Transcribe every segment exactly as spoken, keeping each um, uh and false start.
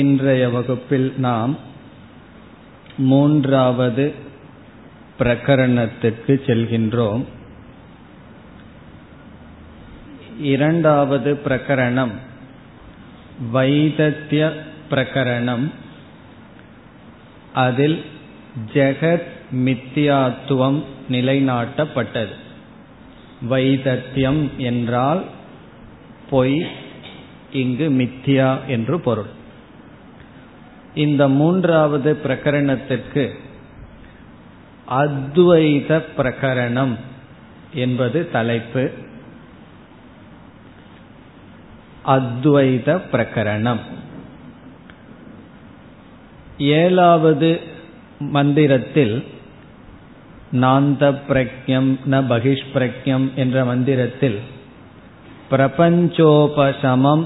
இன்றைய வகுப்பில் நாம் மூன்றாவது பிரகரணத்திற்கு செல்கின்றோம். இரண்டாவது பிரகரணம் வைதத்ய பிரகரணம். அதில் ஜெகத் மித்யாத்துவம் நிலைநாட்டப்பட்டது. வைதத்யம் என்றால் பொய், இங்கு மித்யா என்று பொருள். இந்த மூன்றாவது பிரகரணத்திற்கு அத்வைத பிரகரணம் என்பது தலைப்பு. அத்வைத பிரகரணம் ஏழாவது மந்திரத்தில் நாந்த பிரக்ஞம் ந பகிஷ்பிரக்ஞம் என்ற மந்திரத்தில் பிரபஞ்சோபசமம்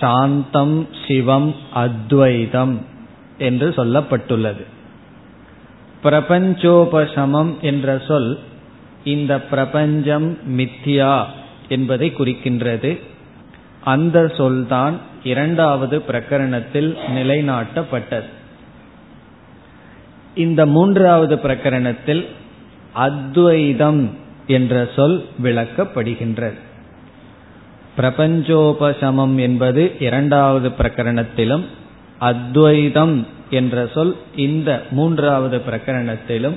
சாந்தம் சிவம் அத்வைதம் என்று சொல்லப்பட்டுள்ளது. பிரபஞ்சோபசமம் என்ற சொல் இந்த பிரபஞ்சம் மித்யா என்பதை குறிக்கின்றது. அந்த சொல்தான் இரண்டாவது பிரகரணத்தில் நிலைநாட்டப்பட்டது. இந்த மூன்றாவது பிரகரணத்தில் அத்வைதம் என்ற சொல் விளக்கப்படுகின்றது. பிரபஞ்சோபசமம் என்பது இரண்டாவது பிரகரணத்திலும், அத்வைதம் என்ற சொல் இந்த மூன்றாவது பிரகரணத்திலும்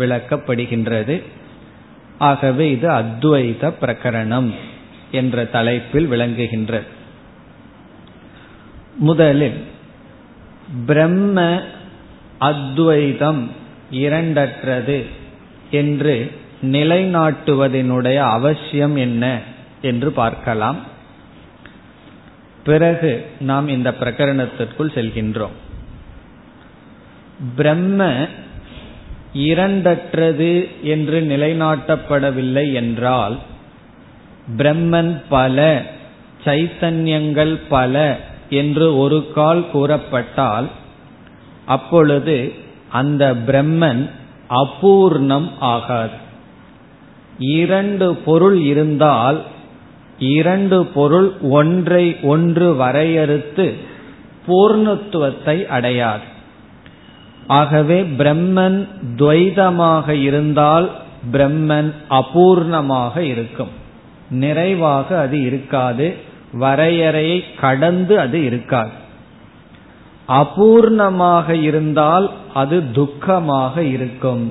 விளக்கப்படுகின்றது. ஆகவே இது அத்வைத பிரகரணம் என்ற தலைப்பில் விளங்குகின்றது. முதலில் பிரம்ம அத்வைதம் இரண்டற்றது என்று நிலைநாட்டுவதனுடைய அவசியம் என்ன என்று பார்க்கலாம். பிறகு நாம் இந்த பிரகரணத்திற்குள் செல்கின்றோம். பிரம்ம இரண்டற்றது என்று நிலைநாட்டப்படவில்லை என்றால் பிரம்மன் பல, சைத்தன்யங்கள் பல என்று ஒரு கால் கூறப்பட்டால் அப்பொழுது அந்த பிரம்மன் அபூர்ணம் ஆகாது. இரண்டு பொருள் இருந்தால் இரண்டு பொருள் ஒன்றை ஒன்று வரையறுத்து பூர்ணத்துவத்தை அடையாது. ஆகவே பிரம்மன் துவைதமாக இருந்தால் பிரம்மன் அபூர்ணமாக இருக்கும், நிறைவாக அது இருக்காது, வரையறையை கடந்து அது இருக்காது. அபூர்ணமாக இருந்தால் அது துக்கமாக இருக்கும்.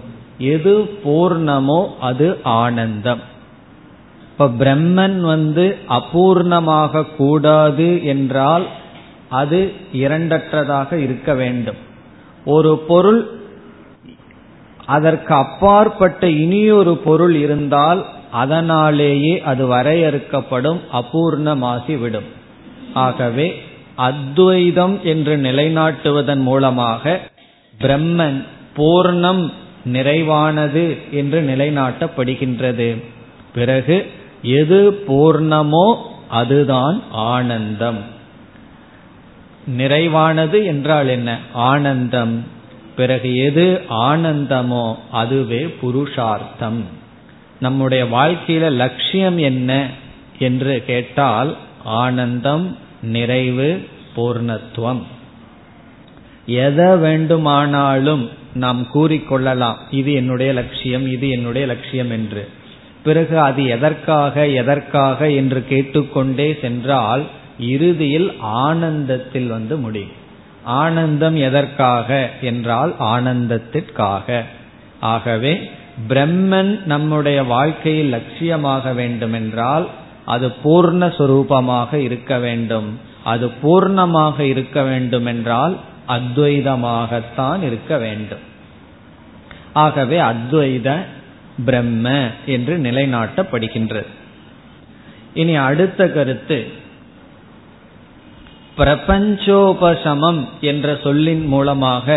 எது பூர்ணமோ அது ஆனந்தம். இப்ப பிரம்மன் வந்து அபூர்ணமாக கூடாது என்றால் அது இரண்டற்றதாக இருக்க வேண்டும். ஒரு பொருள் அதற்கு அப்பாற்பட்ட இனியொரு பொருள் இருந்தால் அதனாலேயே அது வரையறுக்கப்படும், அபூர்ணமாகிவிடும். ஆகவே அத்வைதம் என்று நிலைநாட்டுவதன் மூலமாக பிரம்மன் பூர்ணம், நிறைவானது என்று நிலைநாட்டப்படுகின்றது. பிறகு எது பூர்ணமோ அதுதான் ஆனந்தம். நிறைவானது என்றால் என்ன? ஆனந்தம். பிறகு எது ஆனந்தமோ அதுவே புருஷார்த்தம். நம்முடைய வாழ்க்கையில லட்சியம் என்ன என்று கேட்டால் ஆனந்தம், நிறைவு, பூர்ணத்துவம். எதை வேண்டுமானாலும் நாம் கூறிக்கொள்ளலாம், இது என்னுடைய லட்சியம், இது என்னுடைய லட்சியம் என்று. பிறகு அது எதற்காக எதற்காக என்று கேட்டுக்கொண்டே சென்றால் இறுதியில் ஆனந்தத்தில் வந்து முடியும். ஆனந்தம் எதற்காக என்றால் ஆனந்தத்திற்காக. ஆகவே பிரம்மன் நம்முடைய வாழ்க்கையில் லட்சியமாக வேண்டுமென்றால் அது பூர்ணஸ்வரூபமாக இருக்க வேண்டும். அது பூர்ணமாக இருக்க வேண்டுமென்றால் அத்வைதமாகத்தான் இருக்க வேண்டும். ஆகவே அத்வைத பிரம்ம என்று நிலைநாட்டப்படுகின்றது. இனி அடுத்த கருத்து, பிரபஞ்சோபசமம் என்ற சொல்லின் மூலமாக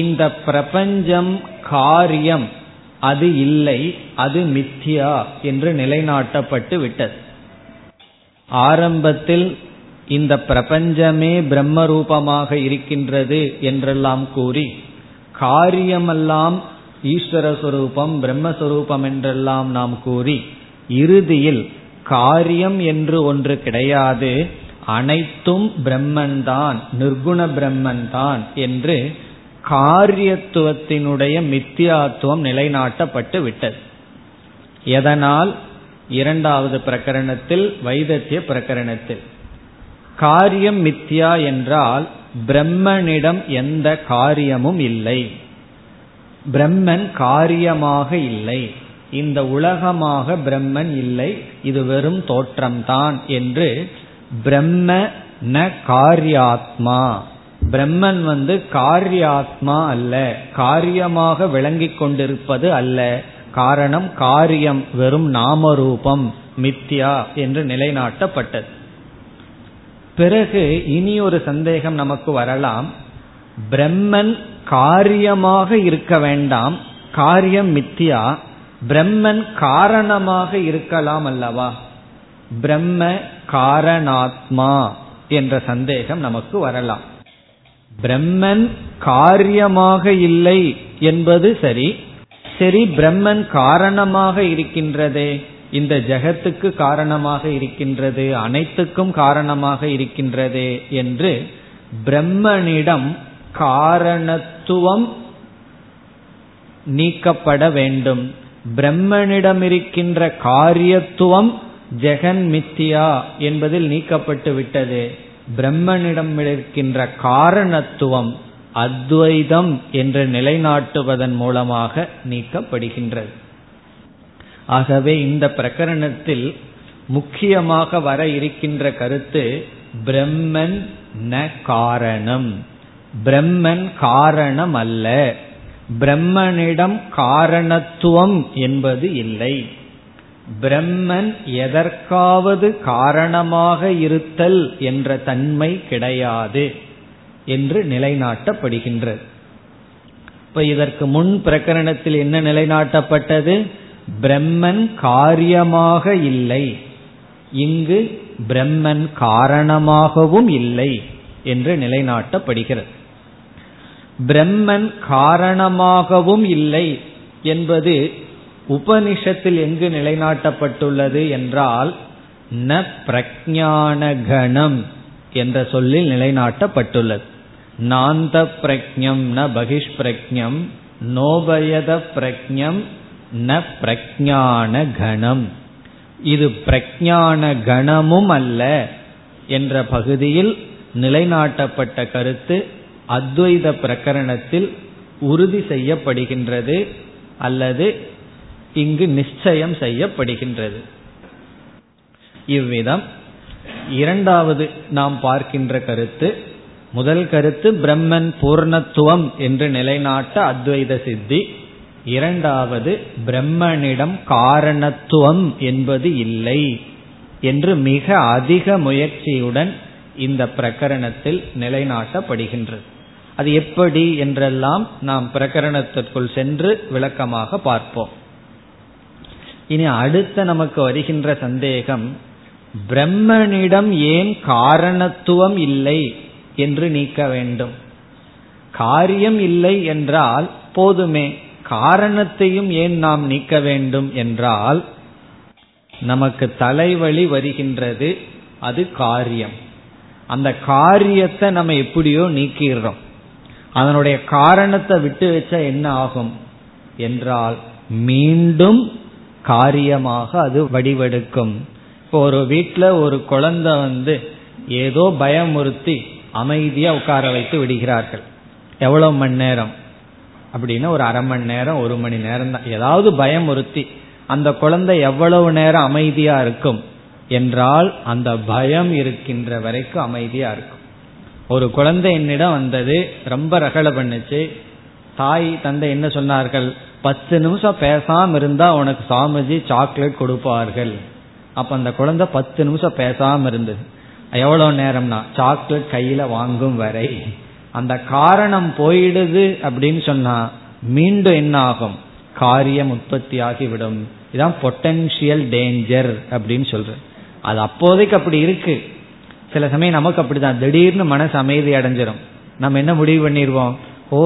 இந்த பிரபஞ்சம் காரியம் அது இல்லை, அது மித்யா என்று நிலைநாட்டப்பட்டு விட்டது. ஆரம்பத்தில் இந்த பிரபஞ்சமே பிரம்மரூபமாக இருக்கின்றது என்றெல்லாம் கூறி காரியமெல்லாம் ஈஸ்வரஸ்வரூபம், பிரம்மஸ்வரூபம் என்றெல்லாம் நாம் கூறி இறுதியில் காரியம் என்று ஒன்று கிடையாது, அனைத்தும் பிரம்மன்தான், நிர்குண பிரம்மன்தான் என்று காரியத்துவத்தினுடைய மித்தியாத்துவம் நிலைநாட்டப்பட்டு விட்டது. எதனால்? இரண்டாவது பிரகரணத்தில், வைதத்திய பிரகரணத்தில் காரியம் மித்யா என்றால் பிரம்மனிடம் எந்த காரியமும் இல்லை, பிரம்மன் காரியமாக இல்லை, இந்த உலகமாக பிரம்மன் இல்லை, இது வெறும் தோற்றம்தான் என்று பிரம்ம ந காரியாத்மா, பிரம்மன் வந்து காரியாத்மா அல்ல, காரியமாக விளங்கிக் கொண்டிருப்பது அல்ல. காரணம் காரியம் வெறும் நாமரூபம், மித்யா என்று நிலைநாட்டப்பட்டது. பிறகு இனி ஒரு சந்தேகம் நமக்கு வரலாம், பிரம்மன் காரியமாக இருக்க வேண்டாம், காரியம் மித்யா, பிரம்மன் காரணமாக இருக்கலாம் அல்லவா, பிரம்ம காரணாத்மா என்ற சந்தேகம் நமக்கு வரலாம். பிரம்மன் காரியமாக இல்லை என்பது சரி, சரி பிரம்மன் காரணமாக இருக்கின்றதே, இந்த ஜெகத்துக்கு காரணமாக இருக்கின்றது, அனைத்துக்கும் காரணமாக இருக்கின்றதே என்று பிரம்மனிடம் காரணத்துவம் நீக்கப்பட வேண்டும். பிரம்மனிடம் இருக்கின்ற காரியத்துவம் ஜெகன் மித்தியா என்பதில் நீக்கப்பட்டு விட்டது. பிரம்மனிடம் இருக்கின்ற காரணத்துவம் அத்வைதம் என்று நிலைநாட்டுவதன் மூலமாக நீக்கப்படுகின்றது. ஆகவே இந்த பிரகரணத்தில் முக்கியமாக வர இருக்கின்ற கருத்து பிரம்மன் ந காரணம், பிரம்மன் காரணம் அல்ல, பிரம்மனிடம் காரணத்துவம் என்பது இல்லை, பிரம்மன் எதற்காவது காரணமாக இருத்தல் என்ற தன்மை கிடையாது என்று நிலைநாட்டப்படுகின்றது. இப்ப இதற்கு முன் பிரகரணத்தில் என்ன நிலைநாட்டப்பட்டது? பிரம்மன் காரியமாக இல்லை, இங்கு பிரம்மன் காரணமாகவும் இல்லை என்று நிலைநாட்டப்படுகிறது. பிரம்மன் காரணமாகவும் இல்லை என்பது உபனிஷத்தில் எங்கு நிலைநாட்டப்பட்டுள்ளது என்றால் ந பிரக்ஞானகணம் என்ற சொல்லில் நிலைநாட்டப்பட்டுள்ளது. நாந்த பிரக்ஞம் ந பகிஷ்பிரக்ஞம் நோபயத பிரக்ஞம் ந பிரக்ஞானகணம், இது பிரக்ஞானகணமும் அல்ல என்ற பகுதியில் நிலைநாட்டப்பட்ட கருத்து அத்வைத பிரகரணத்தில் உறுதி செய்யப்படுகின்றது, அல்லது இங்கு நிச்சயம் செய்யப்படுகின்றது. இவ்விதம் இரண்டாவது நாம் பார்க்கின்ற கருத்து, முதல் கருத்து பிரம்மன் பூர்ணத்துவம் என்று நிலைநாட்ட அத்வைத சித்தி, இரண்டாவது பிரம்மனிடம் காரணத்துவம் என்பது இல்லை என்று மிக அதிக முயற்சியுடன் இந்த பிரகரணத்தில் நிலைநாட்டப்படுகின்றது. அது எப்படி என்றெல்லாம் நாம் பிரகரணத்திற்குள் சென்று விளக்கமாக பார்ப்போம். இனி அடுத்த நமக்கு வருகின்ற சந்தேகம், பிரம்மனிடம் ஏன் காரணத்துவம் இல்லை என்று நீக்க வேண்டும்? காரியம் இல்லை என்றால் போதுமே, காரணத்தையும் ஏன் நாம் நீக்க வேண்டும் என்றால் நமக்கு தலைவலி வருகின்றது, அது காரியம். அந்த காரியத்தை நம்ம எப்படியோ நீக்கிறோம், அதனுடைய காரணத்தை விட்டு வச்சா என்ன ஆகும் என்றால் மீண்டும் காரியமாக அது வடிவெடுக்கும். இப்போ ஒரு வீட்டில் ஒரு குழந்தை வந்து ஏதோ பயமுறுத்தி அமைதியாக உட்கார வைத்து விடுகிறார்கள். எவ்வளோ மணி நேரம் அப்படின்னா ஒரு அரை மணி நேரம், ஒரு மணி நேரம் தான். ஏதாவது பயமுறுத்தி அந்த குழந்தை எவ்வளவு நேரம் அமைதியாக இருக்கும் என்றால் அந்த பயம் இருக்கின்ற வரைக்கும் அமைதியாக இருக்கும். ஒரு குழந்தை என்னிடம் வந்தது, ரொம்ப ரகளை பண்ணுச்சு. தாய் தந்தை என்ன சொன்னார்கள்? பத்து நிமிஷம் பேசாமல் இருந்தால் உனக்கு சாமிஜி சாக்லேட் கொடுப்பார்கள். அப்போ அந்த குழந்தை பத்து நிமிஷம் பேசாமல் இருந்தது. எவ்வளோ நேரம்னா சாக்லேட் கையில் வாங்கும் வரை. அந்த காரணம் போயிடுது அப்படின்னு சொன்னால் மீண்டும் என்ன ஆகும்? காரியம் உற்பத்தி ஆகிவிடும். இதான் பொட்டன்ஷியல் டேஞ்சர் அப்படின்னு சொல்கிறேன். அது அப்போதைக்கு அப்படி இருக்குது. சில சமயம் நமக்கு அப்படி தான், திடீர்னு மனசு அமைதி அடைஞ்சிடும். நம்ம என்ன முடிவு பண்ணிடுவோம்? ஓ,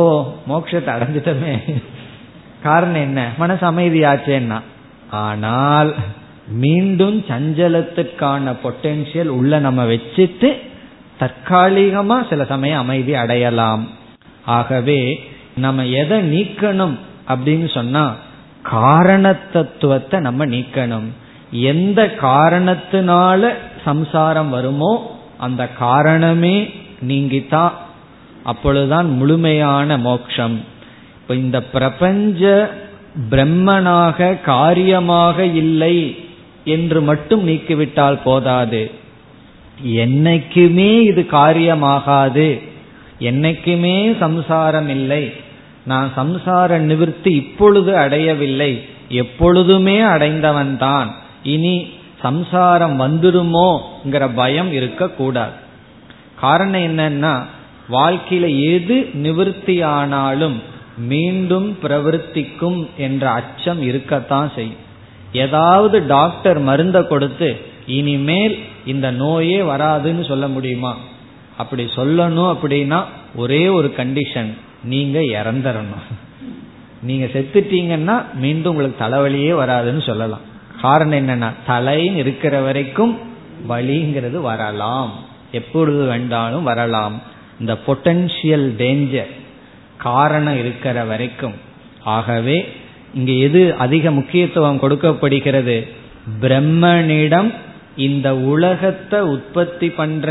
மோட்சத்தை அடைஞ்சிட்டோமே. காரணம் என்ன? மனசு அமைதியாச்சேன்னா. ஆனால் மீண்டும் சஞ்சலத்துக்கான பொட்டென்சியல் உள்ள நம்ம வச்சுட்டு தற்காலிகமா சில சமயம் அமைதி அடையலாம். ஆகவே நம்ம எதை நீக்கணும் அப்படின்னு சொன்னா காரண தத்துவத்தை நம்ம நீக்கணும். எந்த காரணத்தினால சம்சாரம் வருமோ அந்த காரணமே நீங்கித்தா அப்பொழுதுதான் முழுமையான மோட்சம். இப்ப இந்த பிரபஞ்ச பிரம்மனாக காரியமாக இல்லை என்று மட்டும் நீக்கிவிட்டால் போதாது. என்னைக்குமே இது காரியமாகாது, என்னைக்குமே சம்சாரம் இல்லை, நான் சம்சார நிவர்த்தி இப்பொழுது அடையவில்லை, எப்பொழுதுமே அடைந்தவன்தான், இனி சம்சாரம் வந்துடுமோங்கிற பயம் இருக்கக்கூடாது. காரணம் என்னன்னா வாழ்க்கையில எது நிவர்த்தியானாலும் மீண்டும் பிரவர்த்திக்கும் என்ற அச்சம் இருக்கத்தான் செய்யும். ஏதாவது டாக்டர் மருந்த கொடுத்து இனிமேல் இந்த நோயே வராதுன்னு சொல்ல முடியுமா? அப்படி சொல்லணும் அப்படின்னா ஒரே ஒரு கண்டிஷன், நீங்க இறந்துடணும். நீங்க செத்துட்டீங்கன்னா மீண்டும் உங்களுக்கு தலைவலியே வராதுன்னு சொல்லலாம். காரணம் என்னன்னா தலைன்னு இருக்கிற வரைக்கும் வலிங்கிறது வரலாம், எப்பொழுது வேண்டாலும் வரலாம். இந்த பொட்டன்ஷியல் டேஞ்சர் காரணம் இருக்கிற வரைக்கும். ஆகவே இங்க எது அதிக முக்கியத்துவம் கொடுக்கப்படுகிறது? பிரம்மனிடம் இந்த உலகத்தை உற்பத்தி பண்ற,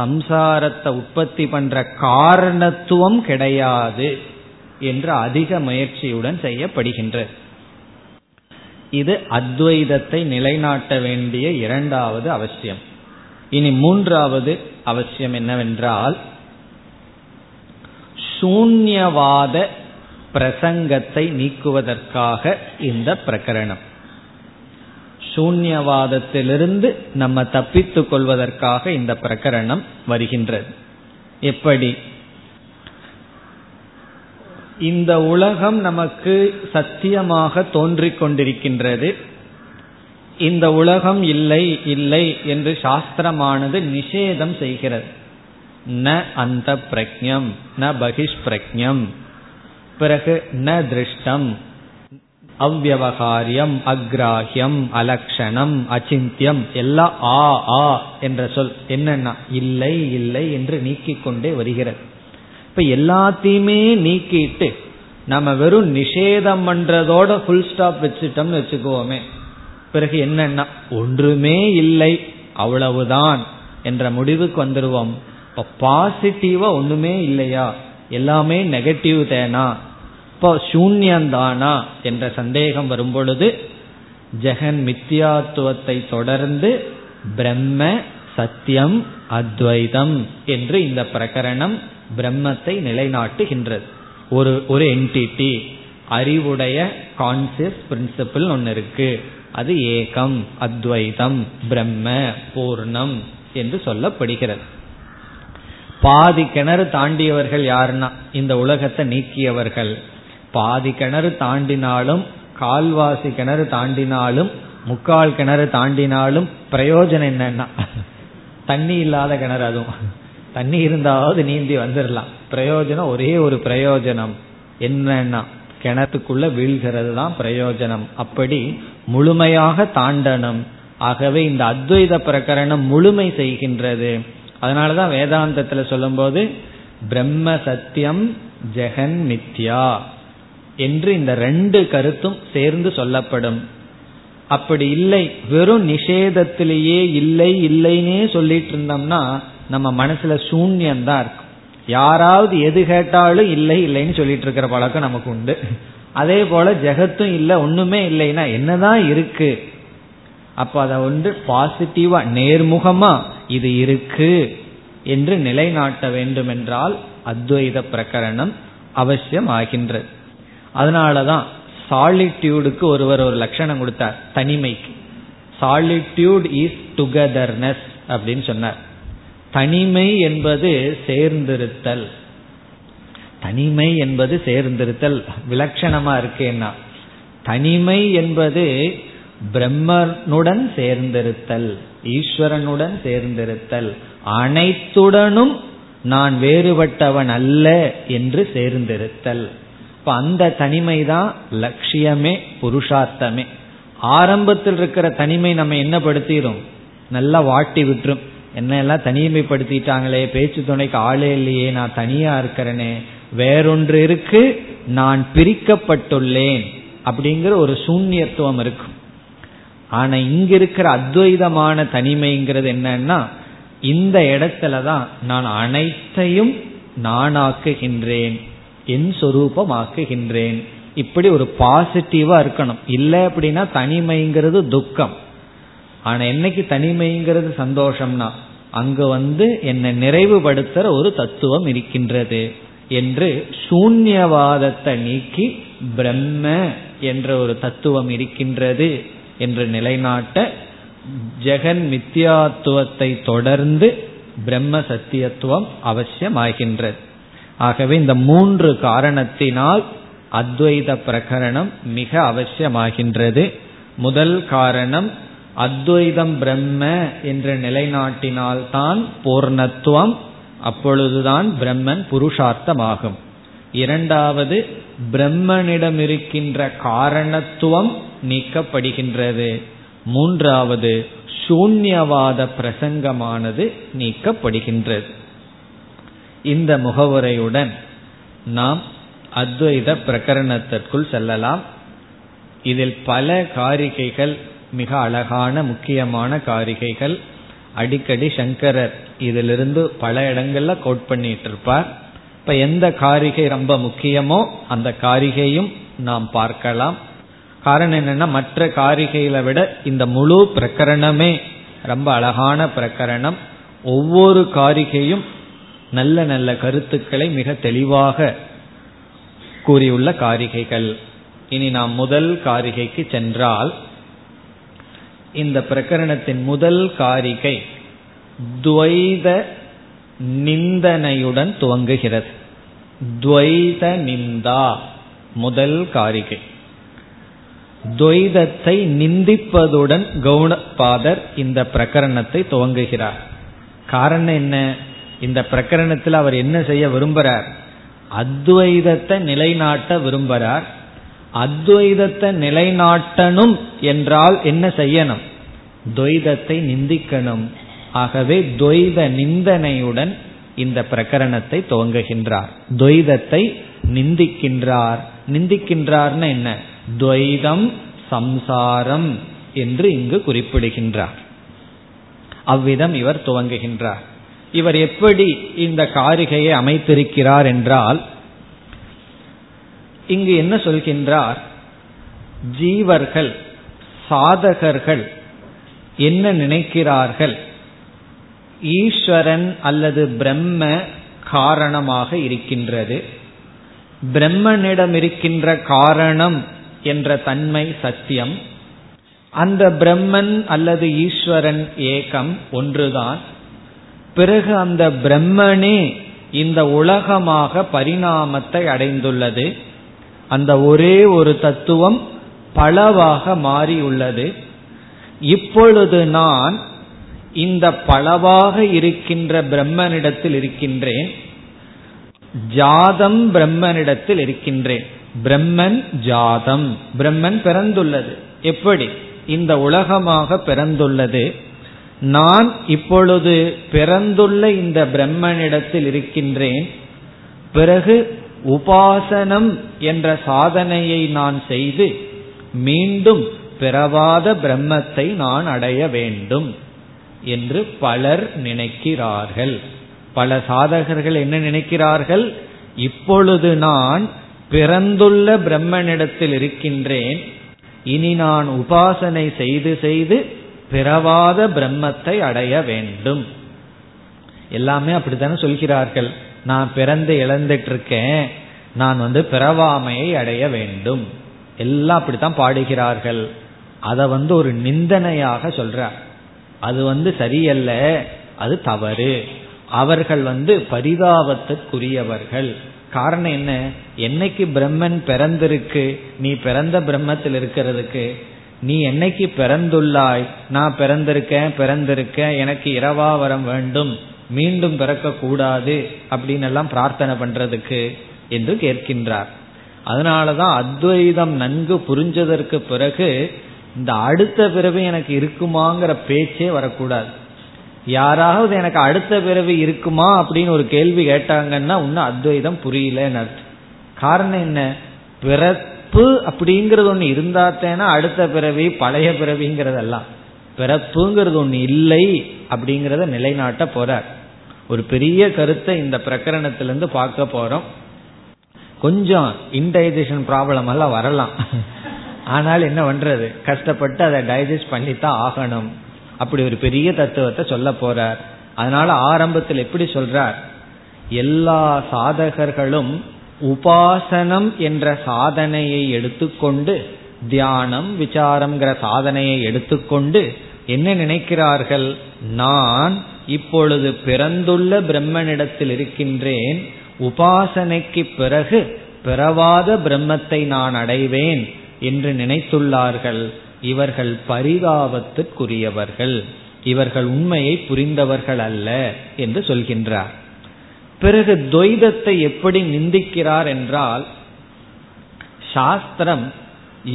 சம்சாரத்தை உற்பத்தி பண்ற காரணத்துவம் கிடையாது என்று அதிக முயற்சியுடன் செய்யப்படுகின்றது. இது அத்வைதத்தை நிலைநாட்ட வேண்டிய இரண்டாவது அவசியம். இனி மூன்றாவது அவசியம் என்னவென்றால், சூன்யவாத பிரசங்கத்தை நீக்குவதற்காக இந்த பிரகரணம். சூன்யவாதத்திலிருந்து நம்ம தப்பித்து கொள்வதற்காக இந்த பிரகரணம் வருகின்றது. எப்படி? இந்த உலகம் நமக்கு சத்தியமாக தோன்றிக் கொண்டிருக்கின்றது. இந்த உலகம் இல்லை இல்லை என்று சாஸ்திரமானது நிஷேதம் செய்கிறது. ந அந்த பிரக்ஞம் ந பகிஷ் பிரக்ஞம், பிறகு ந திருஷ்டம், அவ்யவகாரியம், அக்ராஹ்யம், அலக்ஷணம், அச்சிந்தியம், எல்லா ஆ ஆ என்ற சொல் என்னன்னா இல்லை இல்லை என்று நீக்கிக் கொண்டே வருகிறது. இப்ப எல்லாத்தையுமே நீக்கிட்டு நம்ம வெறும் நிஷேதம் பண்றதோட ஃபுல் ஸ்டாப் வச்சுட்டோம்னு வச்சுக்குவோமே, பிறகு என்னன்னா ஒன்றுமே இல்லை அவ்வளவுதான் என்ற முடிவுக்கு வந்துடுவோம். இப்போ பாசிட்டிவா ஒன்றுமே இல்லையா, எல்லாமே நெகட்டிவ் தேனா, இப்போ சூன்யந்தானா என்ற சந்தேகம் வரும் பொழுது ஜெகன் மித்யாத்துவத்தை தொடர்ந்து பிரம்ம சத்தியம் அத்வைதம் என்று இந்த பிரகரணம் பிரம்மத்தை நிலைநாட்டுகின்றது. ஒரு ஒரு என்டிட்டி, அறிவுடைய கான்சியஸ் பிரின்சிபிள் ஒன்று இருக்கு, அது ஏகம் அத்வைதம் பிரம்ம பூர்ணம் என்று சொல்லப்படுகிறது. பாதி கிணறு தாண்டியவர்கள் யாருன்னா இந்த உலகத்தை நீக்கியவர்கள். பாதி கிணறு தாண்டினாலும் கால்வாசி கிணறு தாண்டினாலும் முக்கால் கிணறு தாண்டினாலும் பிரயோஜனம் என்னன்னா தண்ணி இல்லாத கிணறு, அதுவும் தண்ணி இருந்தாவது நீந்தி வந்துடலாம். பிரயோஜனம் ஒரே ஒரு பிரயோஜனம் என்னன்னா கிணத்துக்குள்ள வீழ்கிறது தான் பிரயோஜனம். அப்படி முழுமையாக தாண்டனும். ஆகவே இந்த அத்வைத பிரகரணம் முழுமை செய்கின்றது. அதனாலதான் வேதாந்தத்துல சொல்லும் போது பிரம்ம சத்தியம் ஜெகன் மித்யா என்று இந்த ரெண்டு கருத்தும் சேர்ந்து சொல்லப்படும். அப்படி இல்லை, வெறும் நிஷேதத்திலேயே இல்லை இல்லைன்னே சொல்லிட்டு இருந்தோம்னா நம்ம மனசுல சூன்யம்தான் இருக்கும். யாராவது எது கேட்டாலும் இல்லை இல்லைன்னு சொல்லிட்டு இருக்கிற பழக்கம் நமக்கு உண்டு. அதே போல ஜெகத்தும் இல்லை ஒண்ணுமே இல்லைன்னா என்னதான் இருக்கு? அப்ப அதை ஒன்று பாசிட்டிவா நேர்முகமா இது இருக்கு என்று நிலைநாட்ட வேண்டுமென்றால் அத்வைத பிரகரணம் அவசியம் ஆகின்றது. அதனாலதான் சாலிட்யூடுக்கு ஒருவர் ஒரு லட்சணம் கொடுத்தார், தனிமைக்கு. சாலிட்யூட் இஸ் டுகெதர்னஸ் அப்படின்னு சொன்னார். தனிமை என்பது சேர்ந்திருத்தல், தனிமை என்பது சேர்ந்திருத்தல். விலட்சணமா இருக்கேன்னா தனிமை என்பது பிரம்மனுடன் சேர்ந்திருத்தல், ஈஸ்வரனுடன் சேர்ந்திருத்தல், அனைத்துடனும் நான் வேறுபட்டவன் அல்ல என்று சேர்ந்திருத்தல். இப்ப அந்த தனிமைதான் லட்சியமே, புருஷார்த்தமே. ஆரம்பத்தில் இருக்கிற தனிமை நம்ம என்ன படுத்திடும், நல்லா வாட்டி விட்டுரும். என்ன எல்லாம் தனிமைப்படுத்திட்டாங்களே, பேச்சு துணைக்கு ஆளே இல்லையே, நான் தனியா இருக்கிறேனே, வேறொன்று இருக்கு, நான் பிரிக்கப்பட்டுள்ளேன் அப்படிங்கிற ஒரு சூன்யத்துவம் இருக்கும். ஆனா இங்க இருக்கிற அத்வைதமான தனிமைங்கிறது என்னன்னா, இந்த இடத்துலதான் நான் அனைத்தையும் நானாக்குகின்றேன், என் சொரூபமாக்குகின்றேன். இப்படி ஒரு பாசிட்டிவா இருக்கணும். இல்லை அப்படின்னா தனிமைங்கிறது துக்கம். ஆனா என்னைக்கு தனிமைங்கிறது சந்தோஷம்னா, அங்கு வந்து என்னை நிறைவுபடுத்துற ஒரு தத்துவம் இருக்கின்றது என்று சூன்யவாதத்தை நீக்கி பிரம்ம என்ற ஒரு தத்துவம் இருக்கின்றது என்று நிலைநாட்ட, ஜெகன் மித்யாத்துவத்தை தொடர்ந்து பிரம்ம சத்தியத்துவம் அவசியமாகின்றது. ஆகவே இந்த மூன்று காரணத்தினால் அத்வைத பிரகரணம் மிக அவசியமாகின்றது. முதல் காரணம், அத்வைதம் பிரம்ம என்ற நிலைநாட்டினால்தான் பூர்ணத்துவம், அப்பொழுதுதான் பிரம்மன் புருஷார்த்தமாகும். இரண்டாவது, பிரம்மனிடம் இருக்கின்ற காரணத்துவம் நீக்கப்படுகின்றது. மூன்றாவது, சூன்யவாத பிரசங்கமானது நீக்கப்படுகின்றது. இந்த முகவுரையுடன் நாம் அத்வைத பிரகரணத்திற்குள் செல்லலாம். இதில் பல காரிகைகள், மிக அழகான முக்கியமான காரிகைகள். அடிக்கடி சங்கரர் இதிலிருந்து பல இடங்கள்ல கோட் பண்ணிட்டு இருப்பார். இப்ப எந்த காரிகை ரொம்ப முக்கியமோ அந்த காரிகையும் நாம் பார்க்கலாம். காரணம் என்னன்னா, மற்ற காரிகைகளை விட இந்த முழு பிரகரணமே ரொம்ப அழகான பிரகரணம். ஒவ்வொரு காரிகையும் நல்ல நல்ல கருத்துக்களை மிக தெளிவாக கூறியுள்ள காரிகைகள். இனி நாம் முதல் காரிகைக்கு சென்றால், இந்த பிரகரணத்தின் முதல் காரிகை துவைத நிந்தனையுடன் துவங்குகிறது. துவைத நிந்தா முதல் காரிகை. துவைதத்தை நிந்திப்பதுடன் கௌடபாதர் இந்த பிரகரணத்தை துவங்குகிறார். காரணம் என்ன, இந்த பிரகரணத்தில் அவர் என்ன செய்ய விரும்புகிறார்? அத்வைதத்தை நிலைநாட்ட விரும்புகிறார். அத்வைதத்தை நிலைநாட்டணும் என்றால் என்ன செய்யணும்? துவைதத்தை நிந்திக்கணும். ஆகவே துவைத நிந்தனையுடன் இந்த பிரகரணத்தை துவங்குகின்றார். துவைதத்தை நிந்திக்கின்றார். நிந்திக்கின்றார்னா என்ன? துவைதம், சம்சாரம் என்று இங்கு குறிப்பிடுகின்றார். அவ்விதம் இவர் துவங்குகின்றார். இவர் எப்படி இந்த காரிகையை அமைத்திருக்கிறார் என்றால், இங்கு என்ன சொல்கின்றார்? ஜீவர்கள், சாதகர்கள் என்ன நினைக்கிறார்கள்? ஈஸ்வரன் அல்லது பிரம்ம காரணமாக இருக்கின்றது, பிரம்மனிடம் இருக்கின்ற காரணம் என்ற தன்மை சத்தியம், அந்த பிரம்மன் அல்லது ஈஸ்வரன் ஏகம், ஒன்றுதான். பிறகு அந்த பிரம்மனே இந்த உலகமாக பரிணாமத்தை அடைந்துள்ளது, அந்த ஒரே ஒரு தத்துவம் பலவாக மாறியுள்ளது. இப்பொழுது நான் இந்த பலவாக இருக்கின்ற பிரம்மனிடத்தில் இருக்கின்றேன், ஜாதம் பிரம்மனிடத்தில் இருக்கின்றேன். பிரம்மன் ஜாதம், பிரம்மன் பிறந்துள்ளது. எப்படி? இந்த உலகமாக பிறந்துள்ளது. நான் இப்பொழுது பிறந்துள்ள இந்த பிரம்மனிடத்தில் இருக்கின்றேன். பிறகு உபாசனம் என்ற சாதனையை நான் செய்து மீண்டும் பிறவாத பிரம்மத்தை நான் அடைய வேண்டும் என்று பலர் நினைக்கிறார்கள். பல சாதகர்கள் என்ன நினைக்கிறார்கள்? இப்பொழுது நான் பிறந்துள்ள பிரம்மனிடத்தில் இருக்கின்றேன், இனி நான் உபாசனை செய்து செய்து பிறவாத பிரம்மத்தை அடைய வேண்டும். எல்லாமே அப்படித்தானே சொல்கிறார்கள். நான் பிறந்து இழந்துட்டு இருக்கேன், நான் வந்து பிறவாமையை அடைய வேண்டும். எல்லாம் அப்படித்தான் பாடுகிறார்கள். அதை வந்து ஒரு நிந்தனையாக சொல்றார். அது வந்து சரியல்ல, அது தவறு. அவர்கள் வந்து பரிதாபத்திற்குரியவர்கள். காரணம் என்ன? என்னைக்கு பிரம்மன் பிறந்திருக்கு, நீ பிறந்த பிரம்மத்தில் இருக்கிறதுக்கு, நீ என்னைக்கு பிறந்துள்ளாய், நான் பிறந்திருக்கேன் பிறந்திருக்கேன் எனக்கு இரவா வரம் வேண்டும், மீண்டும் பிறக்க கூடாது அப்படின்னு எல்லாம் பிரார்த்தனை பண்றதுக்கு என்று கேட்கின்றார். அதனாலதான் அத்வைதம் நன்கு புரிஞ்சதற்கு பிறகு இந்த அடுத்த பிறவி எனக்கு இருக்குமாங்கிற பேச்சே வரக்கூடாது. யாராவது எனக்கு அடுத்த பிறவி இருக்குமா அப்படின்னு ஒரு கேள்வி கேட்டாங்கன்னா இன்னும் அத்வைதம் புரியலன்னு அர்த்தம். காரணம் என்ன, பிறப்பு அப்படிங்கிறது ஒன்று இருந்தாத்தேனா அடுத்த பிறவி பழைய பிறவிங்கிறதெல்லாம், பிறப்புங்கிறது ஒன்று இல்லை அப்படிங்கிறத நிலைநாட்ட போறார். ஒரு பெரிய கருத்தை இந்த பிரகரணத்திலிருந்து பார்க்க போறோம். கொஞ்சம் இன்டைஜஷன் ப்ராப்ளம் எல்லாம் வரலாம், ஆனால் என்ன பண்றது, கஷ்டப்பட்டு அதை டைஜஸ்ட் பண்ணித்தான் ஆகணும். அப்படி ஒரு பெரிய தத்துவத்தை சொல்ல போறார். அதனால ஆரம்பத்தில் எப்படி சொல்றார், எல்லா சாதகர்களும் உபாசனம் என்ற சாதனையை எடுத்துக்கொண்டு, தியானம் விசாரம்ங்கிற சாதனையை எடுத்துக்கொண்டு என்ன நினைக்கிறார்கள், நான் இப்பொழுது பிறந்துள்ள பிரம்மனிடத்தில் இருக்கின்றேன், உபாசனைக்கு பிறகு பிறவாத பிரம்மத்தை நான் அடைவேன் என்று நினைத்துள்ளார்கள். இவர்கள் பரிதாபத்திற்குரியவர்கள், இவர்கள் உண்மையை புரிந்தவர்கள் அல்ல என்று சொல்கின்றார். பிறகு துவைதத்தை எப்படி நிந்திக்கிறார் என்றால், சாஸ்திரம்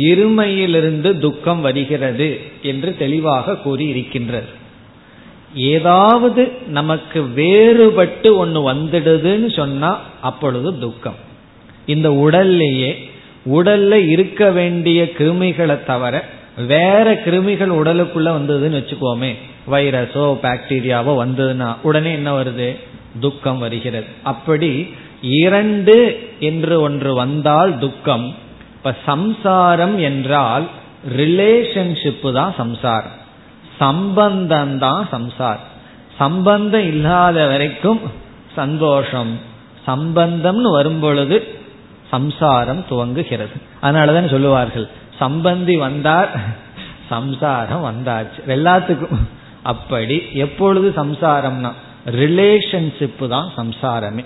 இருமையிலிருந்து துக்கம் வருகிறது என்று தெளிவாக கூறி இருக்கின்றது. ஏதாவது நமக்கு வேறுபட்டு ஒன்று வந்துடுதுன்னு சொன்னா அப்பொழுது துக்கம். இந்த உடல்லையே உடல்ல இருக்க வேண்டிய கிருமிகளை தவிர வேற கிருமிகள் உடலுக்குள்ள வந்ததுன்னு வச்சுக்கோமே, வைரஸோ பாக்டீரியாவோ வந்ததுன்னா உடனே என்ன வருது, துக்கம் வருகிறது. அப்படி இரண்டு என்று ஒன்று வந்தால் துக்கம். இப்ப சம்சாரம் என்றால் ரிலேஷன்ஷிப்பு தான் சம்சாரம், சம்பந்தம் தான் சம்சாரம். சம்பந்தம் இல்லாத வரைக்கும் சந்தோஷம், சம்பந்தம்னு வரும்பொழுது சம்சாரம் துவங்குகிறது. அதனாலதான் சொல்லுவார்கள், சம்பந்தி வந்தார் சம்சாரம் வந்தாச்சு எல்லாத்துக்கும். அப்படி எப்பொழுது சம்சாரம்னா ரிலேஷன்ஷிப்பு தான் சம்சாரமே.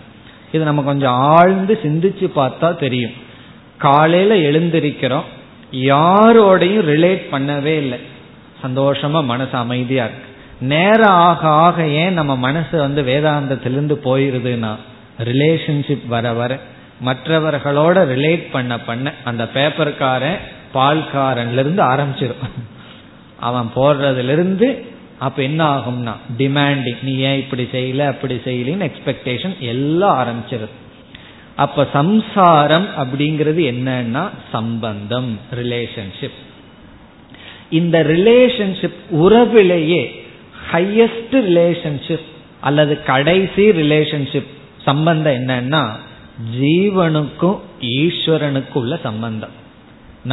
இது நம்ம கொஞ்சம் ஆழ்ந்து சிந்திச்சு பார்த்தா தெரியும். காலையில எழுந்திருக்கிறோம், யாரோடையும் ரிலேட் பண்ணவே இல்லை, சந்தோஷமா மனசு அமைதியா இருக்கு. நேரம் ஆக ஆக ஏன் நம்ம மனசு வந்து வேதாந்தத்திலிருந்து போயிருதுன்னா, ரிலேஷன்ஷிப் வர வர மற்றவர்களோட ரிலேட் பண்ண பண்ண அந்த பேப்பர்காரன் பால்காரன்ல இருந்து ஆரம்பிச்சிடும். அவன் போடுறதுல இருந்து அப்ப என்ன ஆகும்னா டிமாண்டிங், நீ ஏன் இப்படி செய்யல அப்படி செய்யலன்னு எக்ஸ்பெக்டேஷன் எல்லாம் ஆரம்பிச்சிருது. அப்ப சம்சாரம் அப்படிங்கிறது என்னன்னா சம்பந்தம், ரிலேஷன்ஷிப். இந்த ரிலேஷன்ஷிப் உறவிலேயே ஹையஸ்ட் ரிலேஷன்ஷிப் அல்லது கடைசி ரிலேஷன்ஷிப் சம்பந்தம் என்னன்னா ஜீவனுக்கும் ஈஸ்வரனுக்கும் உள்ள சம்பந்தம்.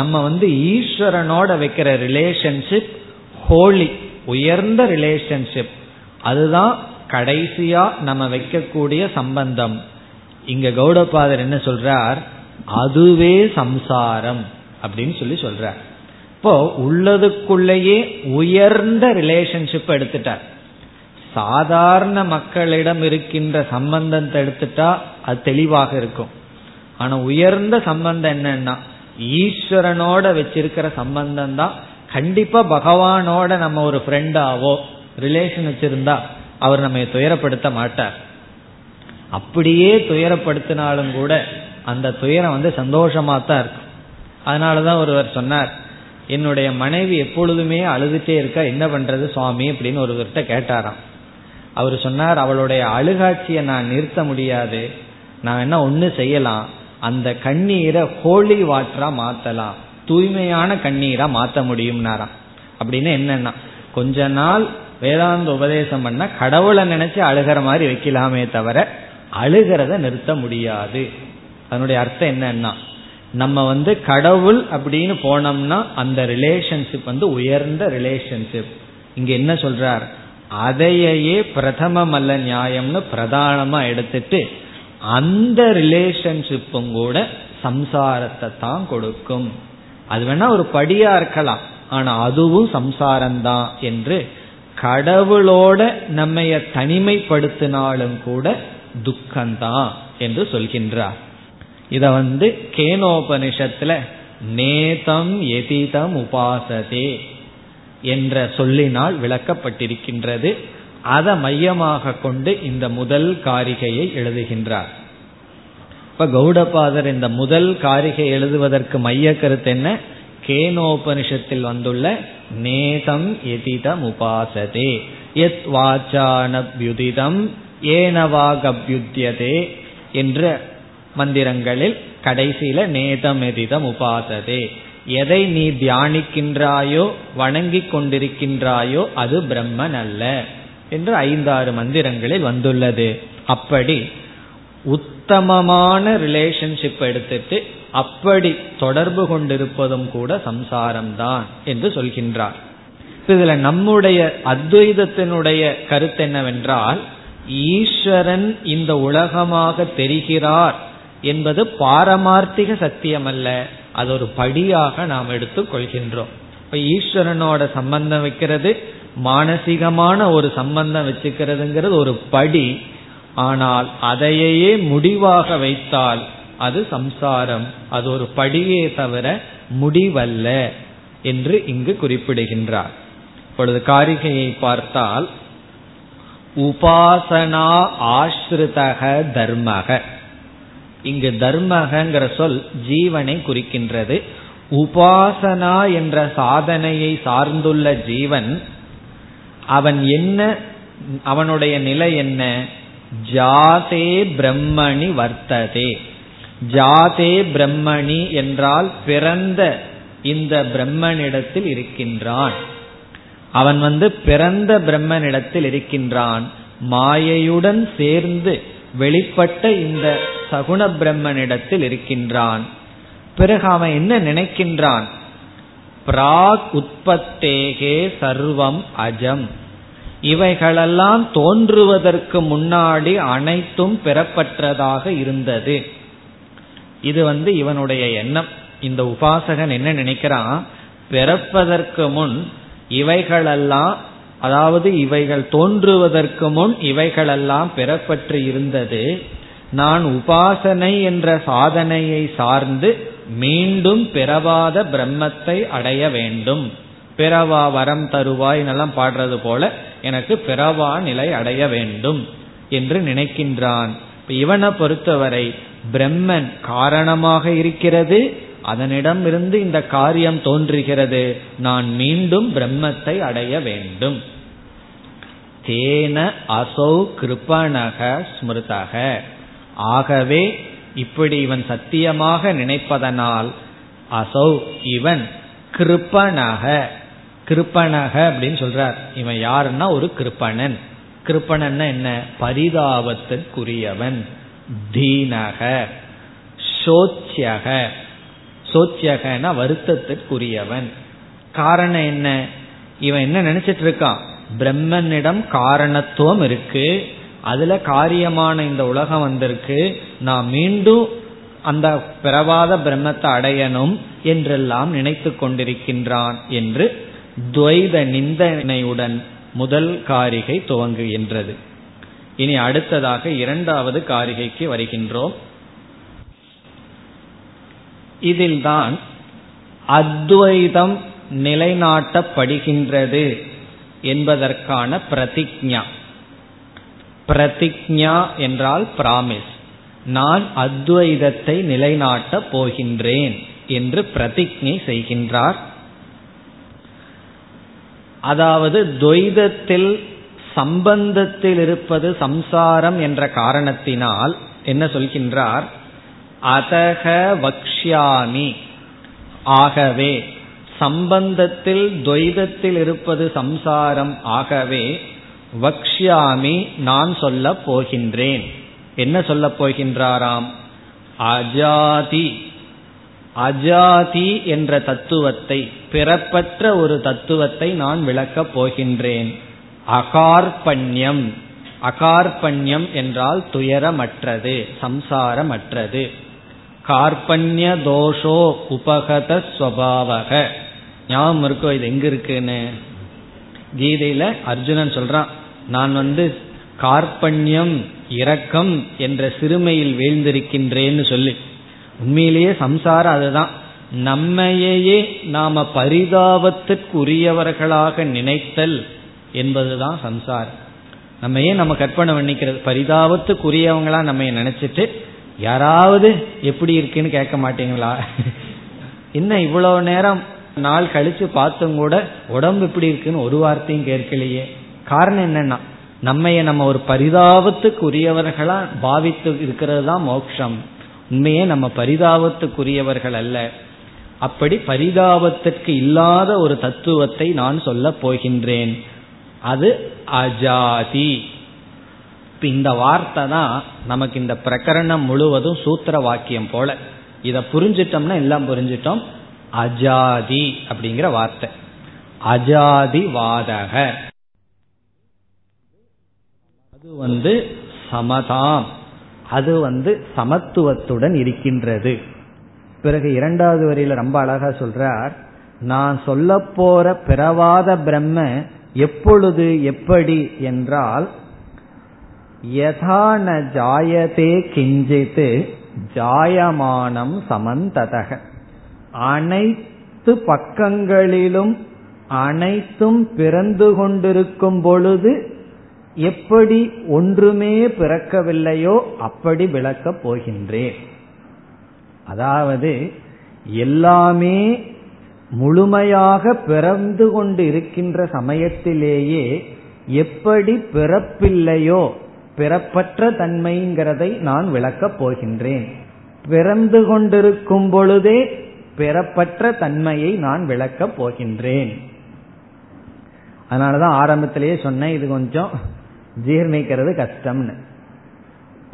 நம்ம வந்து ஈஸ்வரனோட வைக்கிற ரிலேஷன்ஷிப் ஹோலி, உயர்ந்த ரிலேஷன்ஷிப், அதுதான் கடைசியா நம்ம வைக்கக்கூடிய சம்பந்தம். இங்க கௌடபாதர் என்ன சொல்றார், அதுவே சம்சாரம் அப்படின்னு சொல்லி சொல்றார். இப்போ உள்ளதுக்குள்ளேயே உயர்ந்த ரிலேஷன்ஷிப் எடுத்துட்டார். சாதாரண மக்களிடம் இருக்கின்ற சம்பந்தத்தை எடுத்துட்டா அது தெளிவாக இருக்கும். ஆனா உயர்ந்த சம்பந்தம் என்னன்னா ஈஸ்வரனோட வச்சிருக்கிற சம்பந்தம் தான். கண்டிப்பா பகவானோட நம்ம ஒரு ஃப்ரெண்டாவோ ரிலேஷன் வச்சிருந்தா அவர் நம்ம துயரப்படுத்த மாட்டார். அப்படியே துயரப்படுத்தினாலும் கூட அந்த துயரம் வந்து சந்தோஷமா தான் இருக்கும். அதனாலதான் ஒருவர் சொன்னார், என்னுடைய மனைவி எப்பொழுதுமே அழுதுட்டே இருக்கா, என்ன பண்றது சுவாமி அப்படின்னு ஒருவர்கிட்ட கேட்டாராம். அவர் சொன்னார், அவளுடைய அழுகாட்சியை நான் நிறுத்த முடியாது, நான் என்ன ஒன்று செய்யலாம், அந்த கண்ணீரை ஹோலி வாட்டரா மாற்றலாம், தூய்மையான கண்ணீரா மாற்ற முடியும்னாராம். அப்படின்னு என்னன்னா கொஞ்ச நாள் வேதாந்த உபதேசம் பண்ண கடவுளை நினைச்சு அழுகிற மாதிரி வைக்கலாமே தவிர அழுகிறத நிறுத்த முடியாது. அதனுடைய அர்த்தம் என்னன்னா நம்ம வந்து கடவுள் அப்படின்னு போனோம்னா அந்த ரிலேஷன்ஷிப் வந்து உயர்ந்த ரிலேஷன்ஷிப். இங்க என்ன சொல்றார், அதையே பிரதமம் அல்ல நியாயம்னு பிரதானமா எடுத்துட்டு அந்த ரிலேஷன்ஷிப்பும் கூட சம்சாரத்தை தான் கொடுக்கும். அது வேணா ஒரு படியா இருக்கலாம், ஆனா அதுவும் சம்சாரம்தான் என்று கடவுளோட நம்மைய தனிமைப்படுத்தினாலும் கூட துக்கம்தான் என்று சொல்கின்றார். இத வந்து கேனோபனிஷத்துல நேதம் எதிதம் உபாசதே என்ற சொல்லினால் விளக்கப்பட்டிருக்கின்றது. அதை மையமாக கொண்டு இந்த முதல் காரிகையை எழுதுகின்றார். இப்ப கௌடபாதர் இந்த முதல் காரிகை எழுதுவதற்கு மைய கருத்து என்ன, கேனோபனிஷத்தில் வந்துள்ள நேதம் எதிதம் உபாசதே யத் வாச்சானப்யுதிதம் ஏனவாகப்யுத்யதே என்ற மந்திரங்களில் கடைசியில நேதம் எதிதம் உபாசதே, எதை நீ தியானிக்கின்றாயோ வணங்கி கொண்டிருக்கின்றாயோ அது பிரம்மன் அல்ல என்று ஐந்தாறு மந்திரங்களில் வந்துள்ளது. அப்படி உத்தமமான ரிலேஷன்ஷிப் எடுத்துட்டு அப்படி தொடர்பு கொண்டிருப்பதும் கூட சம்சாரம்தான் என்று சொல்கின்றார். இதுல நம்முடைய அத்வைதத்தினுடைய கருத்து என்னவென்றால், ஈஸ்வரன் இந்த உலகமாக தெரிகிறார் என்பது பாரமார்த்திக சத்தியம் அல்ல, அது ஒரு படியாக நாம் எடுத்துக் கொள்கின்றோம். இப்ப ஈஸ்வரனோட சம்பந்தம் வைக்கிறது, மானசீகமான ஒரு சம்பந்தம் வச்சுக்கிறதுங்கிறது ஒரு படி. ஆனால் அதையே முடிவாக வைத்தால் அது சம்சாரம், அது ஒரு படியே தவிர முடிவல்ல என்று இங்கு குறிப்பிடுகின்றார். இப்பொழுது காரிகையை பார்த்தால், உபாசனா ஆஸ்ருதக தர்மக, இங்கு தர்மகங்கிற சொல் ஜீவனை குறிக்கின்றது. உபாசனா என்ற சாதனையை சார்ந்துள்ள ஜீவன் அவன் என்ன, அவனுடைய நிலை என்ன? ஜாதே பிரம்மணி வர்த்ததே. ஜாதே பிரம்மணி என்றால் பிறந்த இந்த பிரம்மனிடத்தில் இருக்கின்றான், அவன் வந்து பிறந்த பிரம்மனிடத்தில் இருக்கின்றான். மாயையுடன் சேர்ந்து வெளிப்பட்ட இந்த சகுண பிரம்மனிடத்தில் இருக்கின்றான். பிறகு அவன் என்ன நினைக்கின்றான்? பிராக் உற்பத்தேகே சர்வம் அஜம், இவைகளெல்லாம் தோன்றுவதற்கு முன்னாடி அனைத்தும் பெறப்பட்டதாக இருந்தது. இது வந்து இவனுடைய எண்ணம். இந்த உபாசகன் என்ன நினைக்கிறான்? பிறப்பதற்கு முன் இவைகளெல்லாம், அதாவது இவைகள் தோன்றுவதற்கு முன் இவைகளெல்லாம் பெறப்பட்டு இருந்தது. நான் உபாசனை என்ற சாதனையை சார்ந்து மீண்டும் பிறவாத பிரம்மத்தை அடைய வேண்டும். பிறவா வரம் தருவாய் எல்லாம் பாடுறது போல எனக்கு பிறவா நிலை அடைய வேண்டும் என்று நினைக்கின்றான். இவனை பொறுத்தவரை பிரம்மன் காரணமாக இருக்கிறது, அதனிடம் இருந்து இந்த காரியம் தோன்றுகிறது, நான் மீண்டும் பிரம்மத்தை அடைய வேண்டும். தேன அசௌ கிருபணக ஸ்மிருதக, ஆகவே இப்படி இவன் சத்தியமாக நினைப்பதனால் அசௌ இவன் கிருபணக, கிருபணக அப்படின்னு சொல்றார். இவன் யாருன்னா ஒரு கிருப்பணன். கிருப்பணன்னா என்ன? பரிதாபத்திற்குரியவன். தீனக சோச்சியக, சோச்சியகனா வருத்தத்திற்குரியவன். காரணம் என்ன? இவன் என்ன நினைச்சிட்டு இருக்கான்? பிரம்மனிடம் காரணத்துவம் இருக்கு, அதுல காரியமான இந்த உலகம் வந்திருக்கு, நான் மீண்டும் அந்த பிறவாத பிரம்மத்தை அடையணும் என்றெல்லாம் நினைத்து கொண்டிருக்கின்றான் என்று துவைத நிந்தனையுடன் முதல் காரிகை துவங்குகின்றது. இனி அடுத்ததாக இரண்டாவது காரிகைக்கு வருகின்றோம். இதில்தான் அத்வைதம் நிலைநாட்டப்படுகின்றது என்பதற்கான பிரதிஜ்ஞா. பிரதிஜ்ஞா என்றால் பிராமிஸ். நான் அத்வைதத்தை நிலைநாட்டப் போகின்றேன் என்று பிரதிஜ்ஞை செய்கின்றார். அதாவது துவைதத்தில் சம்பந்தத்தில் இருப்பது சம்சாரம் என்ற காரணத்தினால் என்ன சொல்கின்றார்? அதக வக்ஷ்யாமி, ஆகவே சம்பந்தத்தில் துவைதத்தில் இருப்பது சம்சாரம், ஆகவே வக்ஷ்யாமி நான் சொல்ல போகின்றேன். என்ன சொல்ல போகின்றாராம்? அஜாதி, அஜாதி என்ற தத்துவத்தை, பிறப்பற்ற ஒரு தத்துவத்தை நான் விளக்கப் போகின்றேன். அகார்பண்யம், அகார்பண்யம் என்றால் துயரமற்றது, சம்சாரமற்றது. கார்பண்ய தோஷோ உபகத ஸ்வபாவக, ஞாபகம் இருக்கோ? இது எங்க இருக்குன்னு கீதையில அர்ஜுனன் சொல்றான், நான் வந்து கார்பண்யம் இரக்கம் என்ற சிறுமையில் வீழ்ந்திருக்கின்றேன்னு சொல்லி. உண்மையிலேயே சம்சாரம் அதுதான். நம்மையே நாம பரிதாபத்திற்கு உரியவர்களாக நினைத்தல் என்பதுதான் சம்சாரம். நம்மையே நம்ம கற்பனை பண்ணிக்கிறது, பரிதாபத்துக்கு உரியவங்களா நம்ம நினைச்சிட்டு. யாராவது எப்படி இருக்குன்னு கேட்க மாட்டீங்களா? என்ன இவ்வளவு நேரம் நாள் கழிச்சு பார்த்தும் கூட உடம்பு இப்படி இருக்குன்னு ஒரு வார்த்தையும் கேட்கலையே. காரணம் என்னன்னா நம்மைய நம்ம ஒரு பரிதாபத்துக்குரியவர்களா பாவித்து இருக்கிறது தான் மோட்சம். உண்மையே நம்ம பரிதாபத்துக்குரியவர்கள் அல்ல. அப்படி பரிதாபத்திற்கு இல்லாத ஒரு தத்துவத்தை நான் சொல்ல போகின்றேன், அது அஜாதி. இந்த வார்த்தை தான் நமக்கு இந்த பிரகரணம் முழுவதும் சூத்திர வாக்கியம் போல. இதை புரிஞ்சிட்டோம்னா எல்லாம் புரிஞ்சிட்டோம். அஜாதி அப்படிங்கிற வார்த்தை அஜாதிவாதக, அது வந்து சமதாம், அது வந்து சமத்துவத்துடன் இருக்கின்றது. பிறகு இரண்டாவது வரியில ரொம்ப அழகா சொல்றார், நான் சொல்ல போற பிறவாத பிரம்ம எப்பொழுது எப்படி என்றால் யதா ந ஜாயதே கிஞ்சித் ஜாயமானம் சமந்ததக, அனைத்து பக்கங்களிலும் அனைத்தும் பிறந்து கொண்டிருக்கும் பொழுது எப்படி ஒன்றுமே பிறக்கவில்லையோ அப்படி விளக்கப் போகின்றேன். அதாவது எல்லாமே முழுமையாக பிறந்து கொண்டு இருக்கின்ற சமயத்திலேயே எப்படி பிறப்பில்லையோ பிறப்பற்ற தன்மைங்கிறதை நான் விளக்கப் போகின்றேன். பிறந்து கொண்டிருக்கும் பொழுதே பிறப்பற்ற தன்மையை நான் விளக்கப் போகின்றேன். அதனாலதான் ஆரம்பத்திலேயே சொன்னேன், இது கொஞ்சம் ஜீர்ணிக்கிறது கஷ்டம்னு.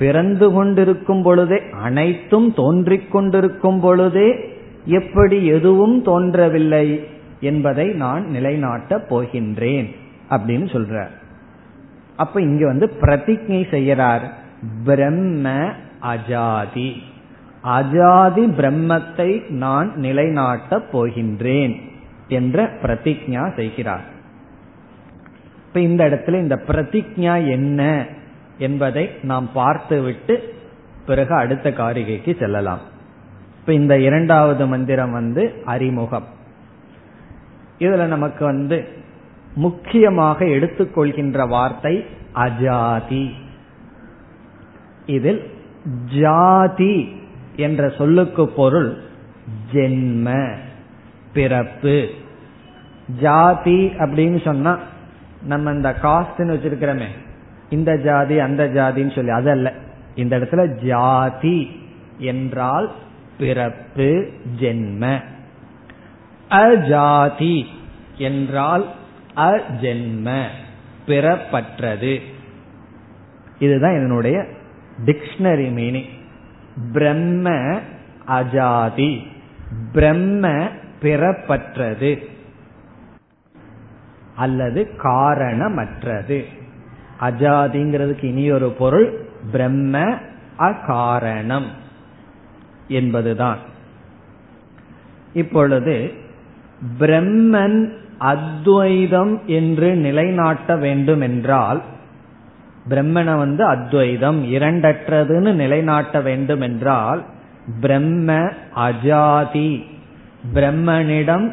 பிறந்து கொண்டிருக்கும் பொழுதே அனைத்தும் தோன்றிக் கொண்டிருக்கும் பொழுதே எப்படி எதுவும் தோன்றவில்லை என்பதை நான் நிலைநாட்டப் போகின்றேன் அப்படின்னு சொல்றார். அப்ப இங்க வந்து பிரதிஜை செய்யறார், பிரம்ம அஜாதி, அஜாதி பிரம்மத்தை நான் நிலைநாட்டப் போகின்றேன் என்ற பிரதிஜா செய்கிறார். இப்ப இந்த இடத்துல இந்த பிரதிஜா என்ன என்பதை நாம் பார்த்துவிட்டு பிறகு அடுத்த காரிகைக்கு செல்லலாம். இப்ப இந்த இரண்டாவது மந்திரம் வந்து அறிமுகம். இதுல நமக்கு வந்து முக்கியமாக எடுத்துக்கொள்கின்ற வார்த்தை அஜாதி. இதில் ஜாதி என்ற சொல்லுக்கு பொருள் ஜென்ம, பிறப்பு. ஜாதி அப்படின்னு சொன்னா நம்ம இந்த காஸ்ட்னு வச்சிருக்கிறோமே, இந்த ஜாதி அந்த ஜாதின்னு சொல்லி, அதல்ல. இந்த இடத்துல ஜாதி என்றால் பிறப்பு, ஜென்ம. அஜாதி என்றால் அஜென்ம, பிறப்பற்றது. இதுதான் என்னுடைய டிக்ஷனரி மீனிங். பிரம்ம அஜாதி, பிரம்ம பிறப்பற்றது அல்லது காரணமற்றது. அஜாதிங்கிறதுக்கு இனியொரு பொருள் பிரம்ம அகாரணம் என்பதுதான். இப்பொழுது பிரம்மன் அத்வைதம் என்று நிலைநாட்ட வேண்டும் என்றால், பிரம்மனை வந்து அத்வைதம் இரண்டற்றதுன்னு நிலைநாட்ட வேண்டும் என்றால், பிரம்ம அஜாதி, பிரம்மனிடம்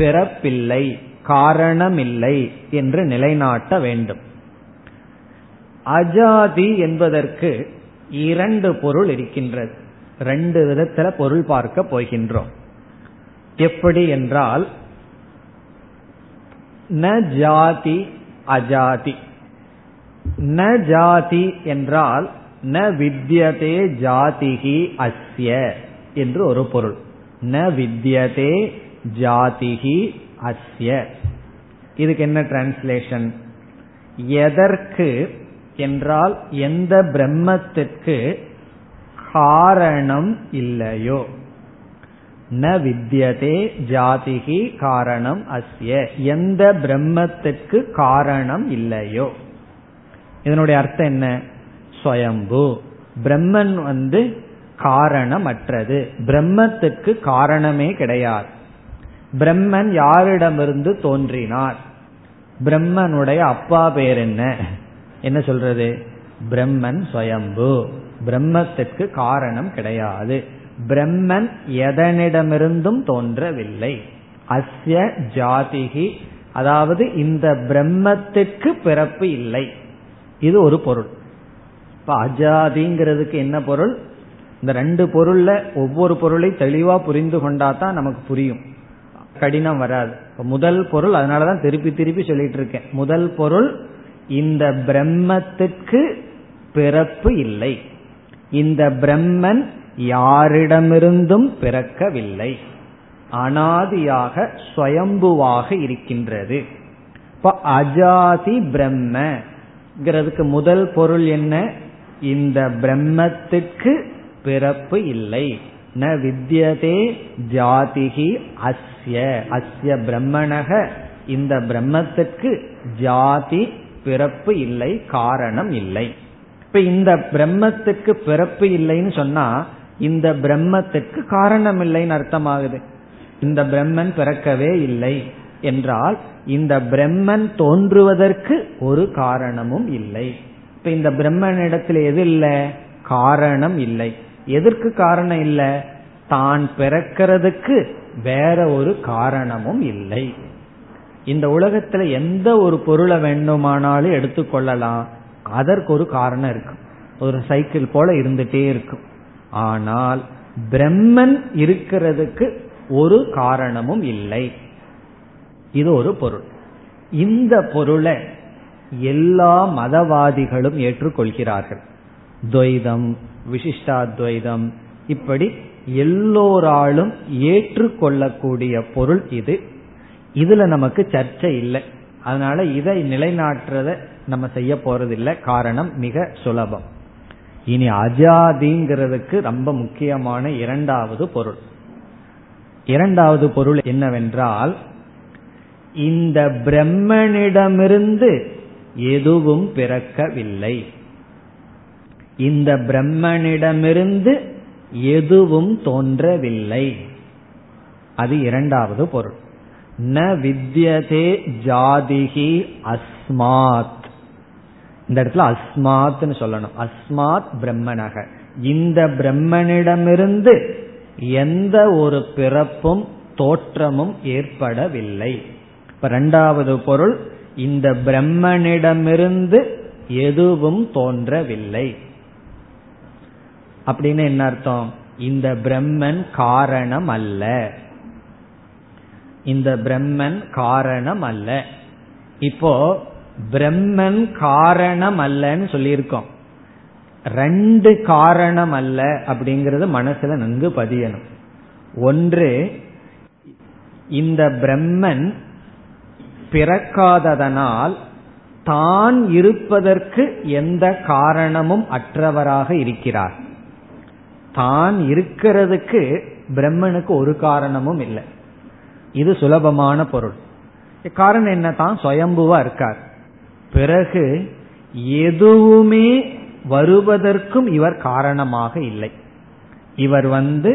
பிறப்பில்லை காரணமில்லை என்று நிலைநாட்ட வேண்டும். அஜாதி என்பதற்கு இரண்டு பொருள் இருக்கின்றது. ரெண்டு விதத்துல பொருள் பார்க்க போகின்றோம். எப்படி என்றால் ந ஜாதி அஜாதி. ந ஜாதி என்றால் ந வித்யதே ஜாதிஹி அஸ்ய என்று ஒரு பொருள். ந வித்யதே ஜாதிஹி அஸ்ய. இதுக்கு என்ன டிரான்ஸ்லேஷன்? எதற்கு என்றால் எந்த பிரம்மத்திற்கு காரணம் இல்லையோ. ந வித்யதே ஜாதிஹி காரணம் அஸ்ய, எந்த பிரம்மத்திற்கு காரணம் இல்லையோ. இதனுடைய அர்த்தம் என்ன? ஸ்வயம்பு, பிரம்மன் வந்து காரணமற்றது, பிரம்மத்திற்கு காரணமே கிடையாது. பிரம்மன் யாரிடமிருந்து தோன்றினார்? பிரம்மனுடைய அப்பா பேர் என்ன? என்ன சொல்றது? பிரம்மன் ஸ்வயம்பு, பிரம்மத்திற்கு காரணம் கிடையாது. பிரம்மன் எதனிடமிருந்தும் தோன்றவில்லை. அஸ்ய ஜாதிகி, அதாவது இந்த பிரம்மத்திற்கு பிறப்பு இல்லை. இது ஒரு பொருள். இப்ப அஜாதிங்கிறதுக்கு என்ன பொருள்? இந்த ரெண்டு பொருள்ல ஒவ்வொரு பொருளை தெளிவா புரிந்து கொண்டாதான் நமக்கு புரியும். கடினம் வராது. முதல் பொருள், அதனாலதான் திருப்பி திருப்பி சொல்லிட்டு இருக்கேன், முதல் பொருள் இந்த பிரம்மத்துக்கு பிறப்பு இல்லை, இந்த பிரம்மன் யாரிடமிருந்தும் பிறக்கவில்லை, அனாதியாக ஸ்வயம்புவாக இருக்கின்றது. இப்ப அஜாதி பிரம்மங்கிறதுக்கு முதல் பொருள் என்ன? இந்த பிரம்மத்துக்கு பிறப்பு இல்லை. ந வித்யதே ஜாதிஹி அஸ்ய அஸ்ய பிரம்மணஹ, இந்த பிரம்மத்துக்கு ஜாதி பிறப்பு இல்லை, காரணம் இல்லை. இப்ப இந்த பிரம்மத்துக்கு பிறப்பு இல்லைன்னு சொன்னா இந்த பிரம்மத்துக்கு காரணம் இல்லைன்னு அர்த்தமாகுது. இந்த பிரம்மன் பிறக்கவே இல்லை என்றால் இந்த பிரம்மன் தோன்றுவதற்கு ஒரு காரணமும் இல்லை. இப்ப இந்த பிரம்மனிடத்தில் எது இல்லை? காரணம் இல்லை. எதற்கு காரணம் இல்லை? தான் பிறக்கிறதுக்கு வேற ஒரு காரணமும் இல்லை. இந்த உலகத்துல எந்த ஒரு பொருளை வேண்டுமானாலும் எடுத்துக்கொள்ளலாம், அதற்கு ஒரு காரணம் இருக்கும், ஒரு சைக்கிள் போல இருந்துட்டே இருக்கும். ஆனால் பிரம்மன் இருக்கிறதுக்கு ஒரு காரணமும் இல்லை. இது ஒரு பொருள். இந்த பொருளை எல்லா மதவாதிகளும் ஏற்றுக்கொள்கிறார்கள். துவைதம், விசிஷ்டாத்வைதம், இப்படி எல்லோராலும் ஏற்றுக்கொள்ளக்கூடிய பொருள் இது. இதுல நமக்கு சர்ச்சை இல்லை, அதனால இதை நிலைநாட்டுறத நம்ம செய்ய போறதில்லை. காரணம் மிக சுலபம். இனி அஜாதிங்கிறதுக்கு ரொம்ப முக்கியமான இரண்டாவது பொருள். இரண்டாவது பொருள் என்னவென்றால், இந்த பிரம்மனிடமிருந்து எதுவும் பிறக்கவில்லை, இந்த பிரம்மனிடமிருந்து எதுவும் தோன்றவில்லை. அது இரண்டாவது பொருள். ந வித்யதே ஜாதிஹி அஸ்மாத், இந்த இடத்துல அஸ்மாத்னு சொல்லணும், அஸ்மாத் பிரம்மணக, இந்த பிரம்மனிடமிருந்து எந்த ஒரு பிறப்பும் தோற்றமும் ஏற்படவில்லை. இப்ப இரண்டாவது பொருள், இந்த பிரம்மனிடமிருந்து எதுவும் தோன்றவில்லை. அப்படின்னு என்ன அர்த்தம்? இந்த பிரம்மன் காரணம் அல்ல, இந்த பிரம்மன் காரணம் அல்ல. இப்போ பிரம்மன் காரணம் அல்லன்னு சொல்லியிருக்கோம். ரெண்டு காரணம் அல்ல அப்படிங்கிறது மனசுல நன்கு பதியணும். ஒன்று, இந்த பிரம்மன் பிறக்காததனால் தான் இருப்பதற்கு எந்த காரணமும் அற்றவராக இருக்கிறார். தான் இருக்கிறதுக்கு பிரம்மனுக்கு ஒரு காரணமும் இல்லை. இது சுலபமான பொருள். காரணம் என்ன? தான் சுயம்புவா இருக்கார். பிறகு எதுவுமே வருவதற்கும் இவர் காரணமாக இல்லை. இவர் வந்து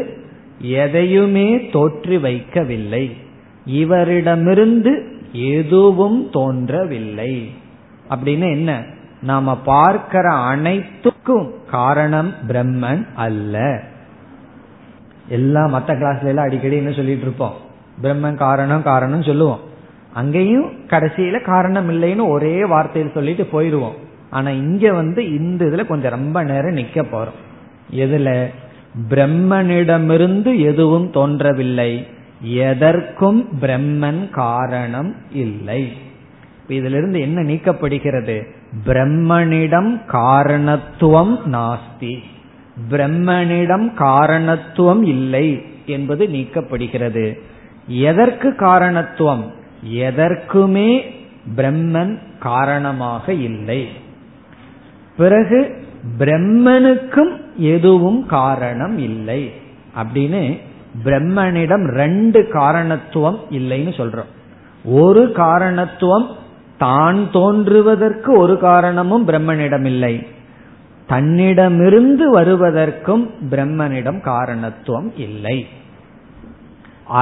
எதையுமே தோற்றி வைக்கவில்லை, இவரிடமிருந்து எதுவும் தோன்றவில்லை. அப்படின்னு என்ன? நாம பார்க்கிற அனைத்துக்கும் காரணம் பிரம்மன் அல்ல. எல்லா மற்ற கிளாஸ்ல எல்லாம் அடிக்கடி என்ன சொல்லிட்டு இருப்போம்? பிரம்மன் காரணம் காரணம் சொல்லுவோம். அங்கேயும் கடைசியில காரணம் இல்லைன்னு ஒரே வார்த்தையில் சொல்லிட்டு போயிடுவோம். ஆனா இங்க வந்து இந்த இதுல கொஞ்சம் ரொம்ப நேரம் நிக்க போறோம். எதுல? பிரம்மனிடமிருந்து எதுவும் தோன்றவில்லை, எதற்கும் பிரம்மன் காரணம் இல்லை. இதிலிருந்து என்ன நீக்கப்படுகிறது? பிரம்மனிடம் காரணத்துவம் நாஸ்தி, பிரம்மனிடம் காரணத்துவம் இல்லை என்பது நீக்கப்படுகிறது. எதற்கு காரணத்துவம்? எதற்குமே பிரம்மன் காரணமாக இல்லை. பிறகு பிரம்மனுக்கும் எதுவும் காரணம் இல்லை. அப்படின்னு பிரம்மனிடம் ரெண்டு காரணத்துவம் இல்லைன்னு சொல்றோம். ஒரு காரணத்துவம், தான் தோன்றுவதற்கு ஒரு காரணமும் பிரம்மனிடம் இல்லை, தன்னிடமிருந்து வருவதற்கும் பிரம்மனிடம் காரணத்துவம் இல்லை.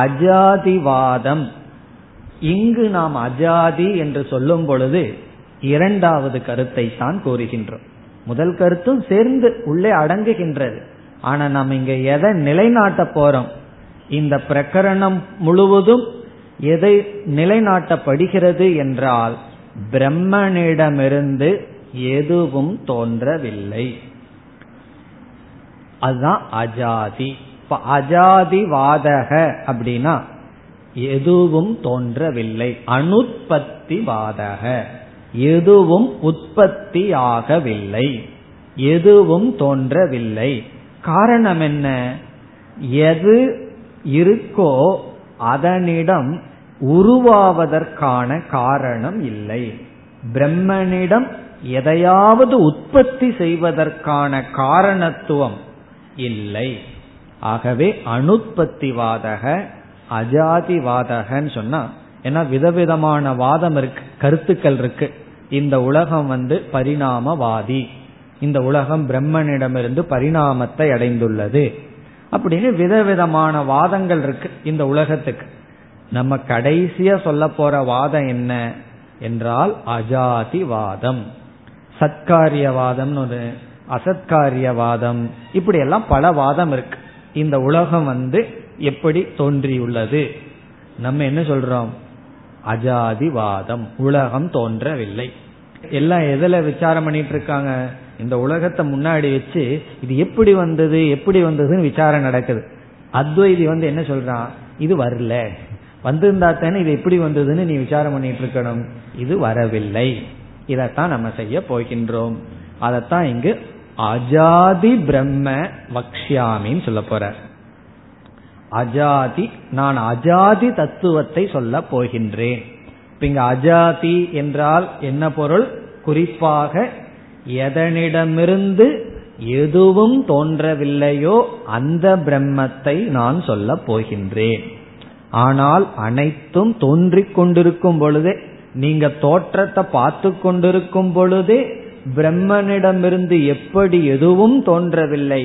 அஜாதிவாதம், இங்கு நாம் அஜாதி என்று சொல்லும் பொழுது இரண்டாவது கருத்தை தான் கூறுகின்றோம். முதல் கருத்தும் சேர்ந்து உள்ளே அடங்குகின்றது. ஆனா நாம் இங்க எதை நிலைநாட்ட போறோம்? இந்த பிரகரணம் முழுவதும் எதை நிலைநாட்டப்படுகிறது என்றால், பிரம்மனிடமிருந்து எதுவும் தோன்றவில்லை, அதுதான் அஜாதி. இப்ப அஜாதிவாதக அப்படின்னா எதுவும் தோன்றவில்லை. அனுத்பத்திவாதக, எதுவும் உற்பத்தியாகவில்லை, எதுவும் தோன்றவில்லை. காரணம் என்ன? எது இருக்கோ அதனிடம் உருவாவதற்கான காரணம் இல்லை. பிரம்மனிடம் எதையாவது உற்பத்தி செய்வதற்கான காரணத்துவம் இல்லை. ஆகவே அனுத்பத்திவாதக அஜாதிவாதகன்னு சொன்னா, ஏன்னா விதவிதமான வாதம் இருக்கு, கருத்துக்கள் இருக்கு. இந்த உலகம் வந்து பரிணாமவாதி, இந்த உலகம் பிரம்மனிடமிருந்து பரிணாமத்தை அடைந்துள்ளது அப்படின்னு விதவிதமான வாதங்கள் இருக்கு இந்த உலகத்துக்கு. நம்ம கடைசியா சொல்ல போற வாதம் என்ன என்றால் அஜாதிவாதம். சத்காரியவாதம், அசத்காரியவாதம், இப்படி எல்லாம் பல வாதம் இருக்கு. இந்த உலகம் வந்து எப்படி தோன்றியுள்ளது? நம்ம என்ன சொல்றோம்? அஜாதிவாதம், உலகம் தோன்றவில்லை. எல்லாம் எதுல விசாரம் பண்ணிட்டு இருக்காங்க? இந்த உலகத்தை முன்னாடி வச்சு இது எப்படி வந்தது எப்படி வந்ததுன்னு விசாரம் நடக்குது. அத்வைதி வந்து என்ன சொல்றான்? இது வரல, வந்திருந்தா தானே இது எப்படி வந்ததுன்னு நீ விசாரம் பண்ணிட்டு இருக்கணும், இது வரவில்லை. இதத்தான் நம்ம செய்ய போகின்றோம். அதத்தான் இங்கு அஜாதி பிரம்ம வக்ஷ்யாமின்னு சொல்ல போற. அஜாதி, நான் அஜாதி தத்துவத்தை சொல்ல போகின்றேன். இங்க அஜாதி என்றால் என்ன பொருள்? குறிப்பாக எதனிடமிருந்து எதுவும் தோன்றவில்லையோ அந்த பிரம்மத்தை நான் சொல்ல போகின்றேன். ஆனால் அனைத்தும் தோன்றிக் கொண்டிருக்கும் பொழுதே, நீங்க தோற்றத்தை பார்த்து கொண்டிருக்கும் பொழுதே பிரம்மனிடமிருந்து எப்படி எதுவும் தோன்றவில்லை,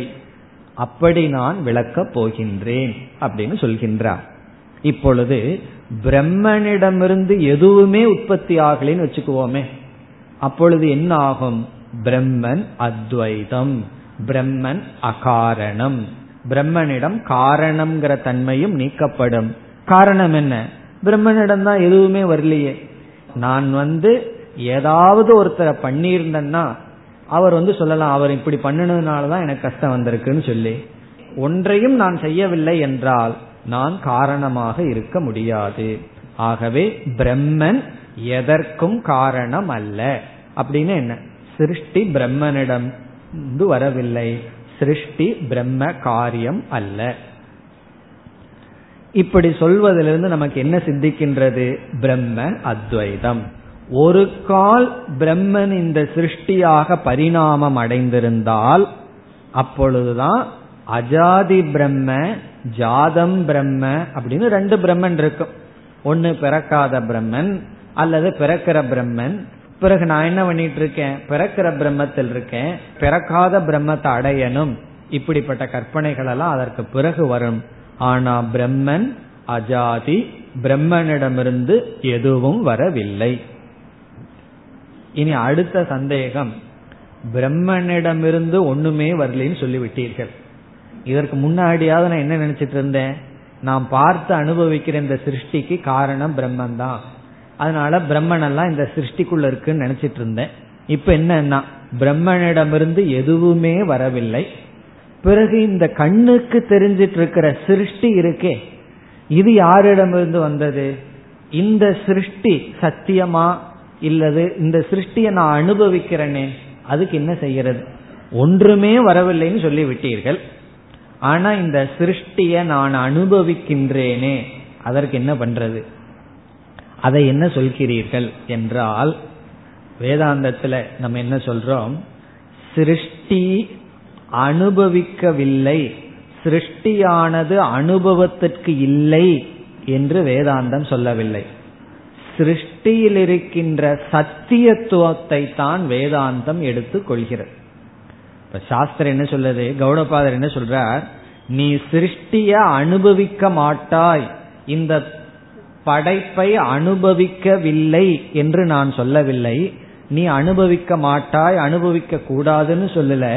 அப்படி நான் விளக்கப் போகின்றேன் அப்படின்னு சொல்கின்றார். இப்பொழுது பிரம்மனிடமிருந்து எதுவுமே உற்பத்தி ஆகலன்னு வச்சுக்குவோமே, அப்பொழுது என்ன ஆகும்? பிரம்மன் அத்வைதம், பிரம்மன் அகாரணம். பிரம்மனிடம் காரணம்ங்கிற தன்மையும் நீக்கப்படும். காரணம் என்ன? பிரம்மனிடம் தான் எதுவுமே வரலையே. நான் வந்து ஏதாவது ஒருத்தரை பண்ணியிருந்தேன்னா அவர் வந்து சொல்லலாம், அவர் இப்படி பண்ணினதுனாலதான் எனக்கு கஷ்டம் வந்திருக்குன்னு சொல்லி. ஒன்றையும் நான் செய்யவில்லை என்றால் நான் காரணமாக இருக்க முடியாது. ஆகவே பிரம்மன் எதற்கும் காரணம் அல்ல. அப்படின்னு என்ன? சிருஷ்டி பிரம்மனிடம் வரவில்லை, சிருஷ்டி பிரம்ம காரியம் அல்ல. இப்படி சொல்வதிலிருந்து நமக்கு என்ன சித்திக்கின்றது? பிரம்ம அத்வைதம். ஒரு கால் பிரம்மன் இந்த சிருஷ்டியாக பரிணாமம் அடைந்திருந்தால் அப்பொழுதுதான் அஜாதி பிரம்ம, ஜாதம் பிரம்ம அப்படின்னு ரெண்டு பிரம்மன் இருக்கும். ஒன்னு பிறக்காத பிரம்மன், அல்லது பிறக்கிற பிரம்மன். பிறகு நான் என்ன பண்ணிட்டு இருக்கேன்? பிறக்கிற பிரம்மத்தில் இருக்கேன், பிறக்காத பிரம்மத்தை அடையணும். இப்படிப்பட்ட கற்பனைகள் எல்லாம் அதற்கு பிறகு வரும். ஆனா பிரம்மன் அஜாதி, பிரம்மனிடமிருந்து எதுவும் வரவில்லை. இனி அடுத்த சந்தேகம், பிரம்மனிடமிருந்து ஒண்ணுமே வரலன்னு சொல்லிவிட்டீர்கள். இதற்கு முன்னாடியாவது நான் என்ன நினைச்சிட்டு இருந்தேன்? நான் பார்த்து அனுபவிக்கிற இந்த சிருஷ்டிக்கு காரணம் பிரம்மன் தான், அதனால பிரம்மன் எல்லாம் இந்த சிருஷ்டிக்குள்ள இருக்குன்னு நினைச்சிட்டு இருந்தேன். இப்ப என்னன்னா பிரம்மனிடமிருந்து எதுவுமே வரவில்லை. பிறகு இந்த கண்ணுக்கு தெரிஞ்சிட்டு இருக்கிற சிருஷ்டி இருக்கே, இது யாரிடமிருந்து வந்தது? இந்த சிருஷ்டி சத்தியமா இல்லது இந்த சிருஷ்டியை நான் அனுபவிக்கிறேனே, அதுக்கு என்ன செய்யறது? ஒன்றுமே வரவில்லைன்னு சொல்லிவிட்டீர்கள். ஆனா இந்த சிருஷ்டியை நான் அனுபவிக்கின்றேனே, அதற்கு என்ன பண்றது? அதை என்ன சொல்கிறீர்கள் என்றால், வேதாந்தத்துல நம்ம என்ன சொல்றோம்? சிருஷ்டி அனுபவிக்கவில்லை, சிருஷ்டியானது அனுபவத்திற்கு இல்லை என்று வேதாந்தம் சொல்லவில்லை. சிருஷ்டியில் இருக்கின்ற சத்தியத்துவத்தை தான் வேதாந்தம் எடுத்துக் கொள்கிறது. இப்ப சாஸ்திரம் என்ன சொல்லுது? கௌடபாதர் என்ன சொல்றார்? நீ சிருஷ்டிய அனுபவிக்க மாட்டாய், இந்த படைப்பை அனுபவிக்கவில்லை என்று நான் சொல்லவில்லை. நீ அனுபவிக்க மாட்டாய், அனுபவிக்க கூடாதுன்னு சொல்லல.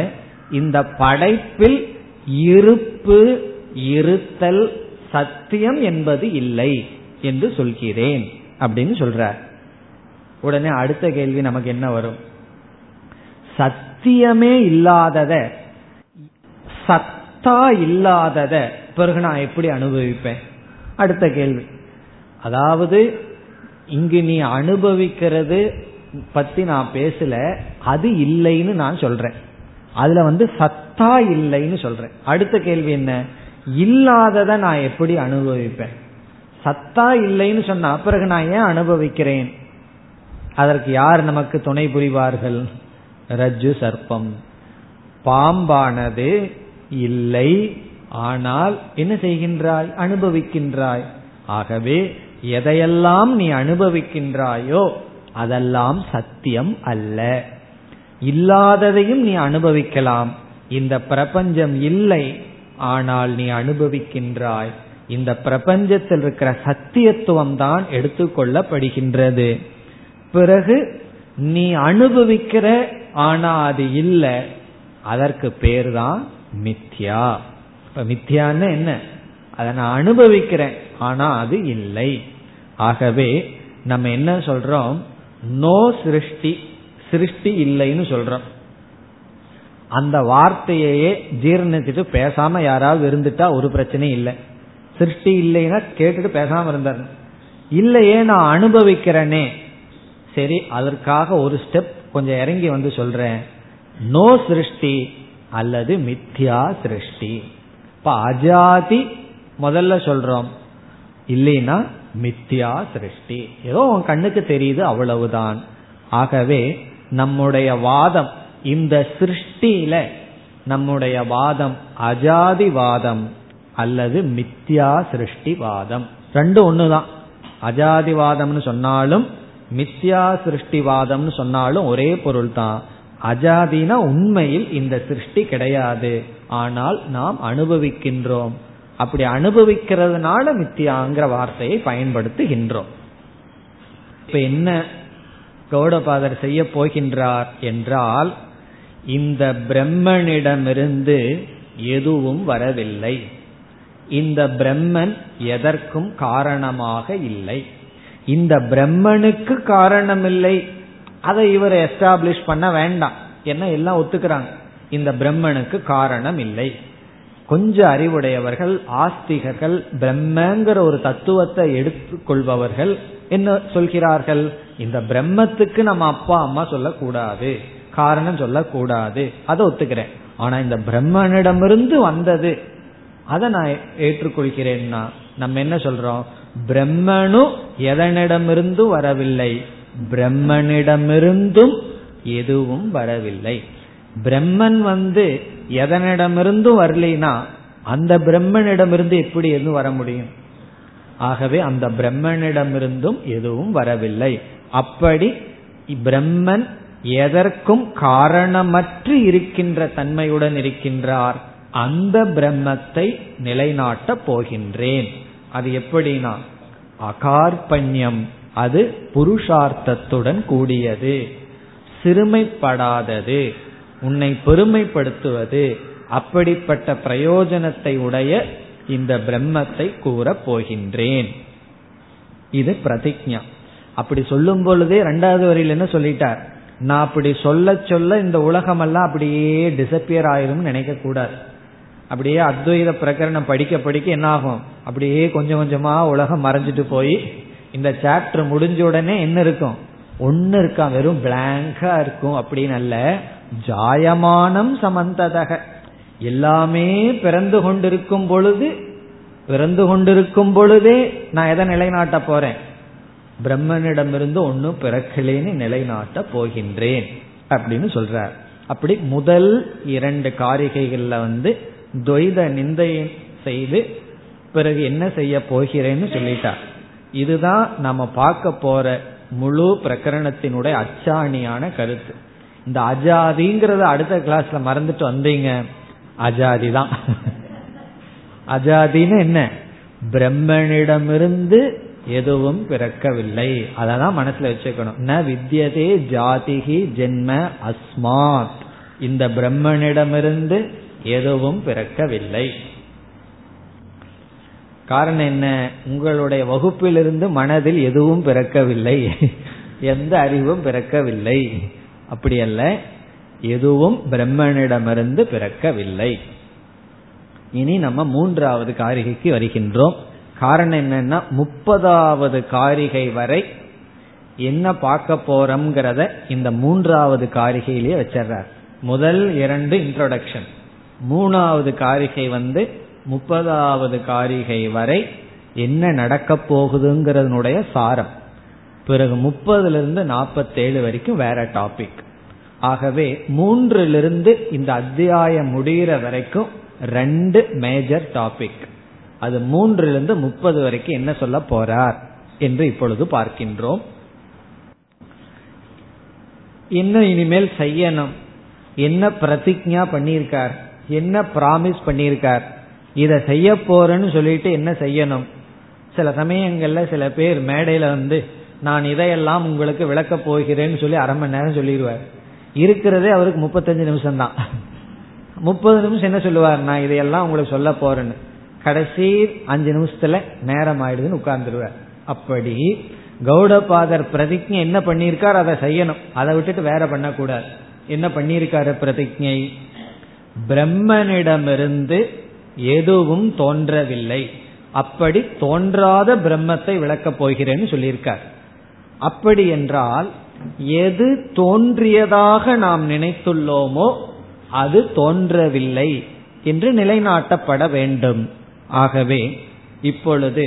இந்த படைப்பில் இருப்பு, இருத்தல், சத்தியம் என்பது இல்லை என்று சொல்கிறேன் அப்படின்னு சொல்றார். உடனே அடுத்த கேள்வி நமக்கு என்ன வரும்? சத்தியமே இல்லாதத, சத்தா இல்லாதத பிறகு நான் எப்படி அனுபவிப்பேன்? அடுத்த கேள்வி. அதாவது இங்கு நீ அனுபவிக்கிறது பத்தி நான் பேசல, அது இல்லைன்னு நான் சொல்றேன். அதுல வந்து சத்தா இல்லைன்னு சொல்றேன். அடுத்த கேள்வி என்ன, இல்லாதத நான் எப்படி அனுபவிப்பேன்? சத்தா இல்லைன்னு சொன்ன பிறகு நான் ஏன் அனுபவிக்கிறேன்? அதற்கு யார் நமக்கு துணை புரிவார்கள்? ரஜ்ஜு சர்ப்பம். பாம்பானது இல்லை, ஆனால் என்ன செய்கின்றாய்? அனுபவிக்கின்றாய். ஆகவே எதையெல்லாம் நீ அனுபவிக்கின்றாயோ அதெல்லாம் சத்தியம் அல்ல. இல்லாததையும் நீ அனுபவிக்கலாம். இந்த பிரபஞ்சம் இல்லை, ஆனால் நீ அனுபவிக்கின்றாய். இந்த பிரபஞ்சத்தில் இருக்கிற சத்தியத்துவம் தான் எடுத்துக்கொள்ளப்படுகின்றது. பிறகு நீ அனுபவிக்கிற ஆனா அது இல்லை, அதற்கு பேர் தான் மித்யா. இப்ப மித்யான்னு என்ன? அதை நான் அனுபவிக்கிறேன், ஆனா அது இல்லை. ஆகவே நம்ம என்ன சொல்றோம்? நோ சிருஷ்டி, சிருஷ்டி இல்லைன்னு சொல்றோம். அந்த வார்த்தையே ஜீர்ணிச்சுட்டு பேசாம யாராவது இருந்துட்டா ஒரு பிரச்சனையும் இல்லை. சிருஷ்டி இல்லைன்னா கேட்டுட்டு பேசாம இருந்தார். இல்லையே நான் அனுபவிக்கிறேனே, சரி அதற்காக ஒரு ஸ்டெப் கொஞ்சம் இறங்கி வந்து சொல்றேன், நோ சிருஷ்டி அல்லது மித்யா சிருஷ்டி. இப்ப அஜாதி முதல்ல சொல்றோம், இல்லைன்னா மித்யா சிருஷ்டி. ஏதோ உன் கண்ணுக்கு தெரியுது, அவ்வளவுதான். ஆகவே நம்முடைய வாதம், இந்த சிருஷ்டியில நம்முடைய வாதம் அஜாதிவாதம் அல்லது மித்யா சிருஷ்டிவாதம். ரெண்டும் ஒண்ணுதான். அஜாதிவாதம்னு சொன்னாலும் மித்யா சிருஷ்டிவாதம்னு சொன்னாலும் ஒரே பொருள் தான். அஜாதினா உண்மையில் இந்த சிருஷ்டி கிடையாது, ஆனால் நாம் அனுபவிக்கின்றோம். அப்படி அனுபவிக்கிறதுனால மித்தியாங்கிற வார்த்தையை பயன்படுத்துகின்றோம். இப்ப என்ன கௌடபாதர் செய்ய போகின்றார் என்றால், இந்த பிரம்மனிடமிருந்து எதுவும் வரவில்லை, இந்த பிரம்மன் எதற்கும் காரணமாக இல்லை, இந்த பிரம்மனுக்கு காரணமில்லை. அதை இவர் எஸ்டாப்ளிஷ் பண்ண வேண்டாம், ஏன்னா எல்லாம் ஒத்துக்கிறாங்க இந்த பிரம்மனுக்கு காரணம் இல்லை. கொஞ்சம் அறிவுடையவர்கள், ஆஸ்திகர்கள், பிரம்மங்கிற ஒரு தத்துவத்தை எடுத்துக்கொள்பவர்கள் என்ன சொல்கிறார்கள்? இந்த பிரம்மத்துக்கு நம்ம அப்பா அம்மா சொல்லக்கூடாது, காரணம் சொல்லக்கூடாது, அதை ஒத்துக்கிறேன். ஆனா இந்த பிரம்மனிடமிருந்து வந்தது அதை நான் ஏற்றுக்கொள்கிறேன்னா நம்ம என்ன சொல்றோம்? பிரம்மனும் எதனிடமிருந்து வரவில்லை, பிரம்மனிடமிருந்தும் எதுவும் வரவில்லை. பிரம்மன் வந்து எதனிடமிருந்தும் வரலைன்னா அந்த பிரம்மனிடமிருந்து எப்படி எதுவும் வர முடியும்? ஆகவே அந்த பிரம்மனிடமிருந்தும் எதுவும் வரவில்லை. அப்படி பிரம்மன் எதற்கும் காரணமற்று இருக்கின்ற தன்மையுடன் இருக்கின்றார். அந்த பிரம்மத்தை நிலைநாட்டப் போகின்றேன். அது எப்படின்னா அகார்பண்யம், அது புருஷார்த்தத்துடன் கூடியது, சிறுமைப்படாதது, உன்னை பெருமைப்படுத்துவது, அப்படிப்பட்ட பிரயோஜனத்தை உடைய இந்த பிரம்மத்தை கூற போகின்றேன். இது பிரதிஜ்ஞா. அப்படி சொல்லும் பொழுதே இரண்டாவது வரியில் என்ன சொல்லிட்டார்? நான் அப்படி சொல்ல சொல்ல இந்த உலகமெல்லாம் அப்படியே டிசப்பியர் ஆயிரும் நினைக்க கூடாது. அப்படியே அத்வைத பிரகரணம் படிக்க படிக்க என்ன ஆகும்? அப்படியே கொஞ்சம் கொஞ்சமா உலகம் மறைஞ்சிட்டு போய் இந்த சாப்டர் முடிஞ்ச உடனே என்ன இருக்கும்? ஒன்னு இருக்கா, வெறும் பிளாங்கா இருக்கும். அப்படின்னு அல்ல, ஜாயமானம் சமந்ததக, எல்லாமே பிறந்து கொண்டிருக்கும் பொழுது, பிறந்து கொண்டிருக்கும் பொழுதே நான் எதை நிலைநாட்ட போறேன்? பிரம்மனிடமிருந்து ஒன்னும் பிறக்கலேன்னு நிலைநாட்ட போகின்றேன் அப்படின்னு சொல்றார். அப்படி முதல் இரண்டு காரிகைகள்ல வந்து துவைத நிந்தையை செய்து பிறகு என்ன செய்ய போகிறேன்னு சொல்லிட்டார். இதுதான் நம்ம பார்க்க போற முழு பிரகரணத்தினுடைய அச்சாணியான கருத்து. இந்த அஜாதிங்கிறத அடுத்த கிளாஸ்ல மறந்துட்டு வந்தீங்க. அஜாதி தான். அஜாதின்னு என்ன? பிரம்மனிடமிருந்து எதுவும் பிறக்கவில்லை. அதெல்லாம் மனசுல வச்சுக்கணும். ந வித்யதே ஜாதிகி ஜென்ம அஸ்மாத், இந்த பிரம்மனிடமிருந்து எதுவும் பிறக்கவில்லை. காரணம் என்ன? உங்களுடைய வகுப்பிலிருந்து மனதில் எதுவும் பிறக்கவில்லை, எந்த அறிவும் பிறக்கவில்லை. அப்படியல்ல, எதுவும் பிரம்மனிடமிருந்து பிறக்கவில்லை. இனி நம்ம மூன்றாவது காரிகைக்கு வருகின்றோம். காரணம் என்னன்னா முப்பதாவது காரிகை வரை என்ன பார்க்க போறோம்ங்கிறத இந்த மூன்றாவது காரிகையிலேயே வச்சிடறார். முதல் இரண்டு இன்ட்ரோடக்ஷன், மூணாவது காரிகை வந்து முப்பதாவது காரிகை வரை என்ன நடக்க போகுதுங்கிறதனுடைய சாரம். பிறகு முப்பதுல இருந்து நாற்பத்தேழு வரைக்கும் வேற டாபிக். ஆகவே மூன்றிலிருந்து இந்த அத்தியாயம் முடிகிற வரைக்கும் ரெண்டு மேஜர் டாபிக். அது மூன்றிலிருந்து முப்பது வரைக்கும் என்ன சொல்ல போறார் என்று இப்பொழுது பார்க்கின்றோம். என்ன இனிமேல் செய்யணும், என்ன பிரதிஜ்ஞா பண்ணியிருக்கார், என்ன பிராமிஸ் பண்ணியிருக்கார், இதை செய்ய போறேன்னு சொல்லிட்டு என்ன செய்யணும். சில சமயங்கள்ல சில பேர் மேடையில வந்து நான் இதையெல்லாம் உங்களுக்கு விளக்க போகிறேன்னு சொல்லி அரை மணி நேரம் சொல்லிடுவார். இருக்கிறதே அவருக்கு முப்பத்தஞ்சு நிமிஷம் தான். முப்பது நிமிஷம் என்ன சொல்லுவார், நான் இதையெல்லாம் உங்களுக்கு சொல்ல போறேன்னு. கடைசி அஞ்சு நிமிஷத்துல நேரம் ஆயிடுதுன்னு உட்கார்ந்துடுவார். அப்படி கௌடபாதர் பிரதிஜ்ஞை என்ன பண்ணியிருக்கார் அதை செய்யணும், அதை விட்டுட்டு வேற பண்ணக்கூடாது. என்ன பண்ணியிருக்காரு பிரதிஜ்ஞை, பிரம்மனிடமிருந்து எதுவும் தோன்றவில்லை, அப்படி தோன்றாத பிரம்மத்தை விளக்கப் போகிறேன்னு சொல்லியிருக்கார். அப்படி என்றால் எது தோன்றியதாக நாம் நினைத்துள்ளோமோ அது தோன்றவில்லை என்று நிலைநாட்டப்பட வேண்டும். ஆகவே இப்பொழுது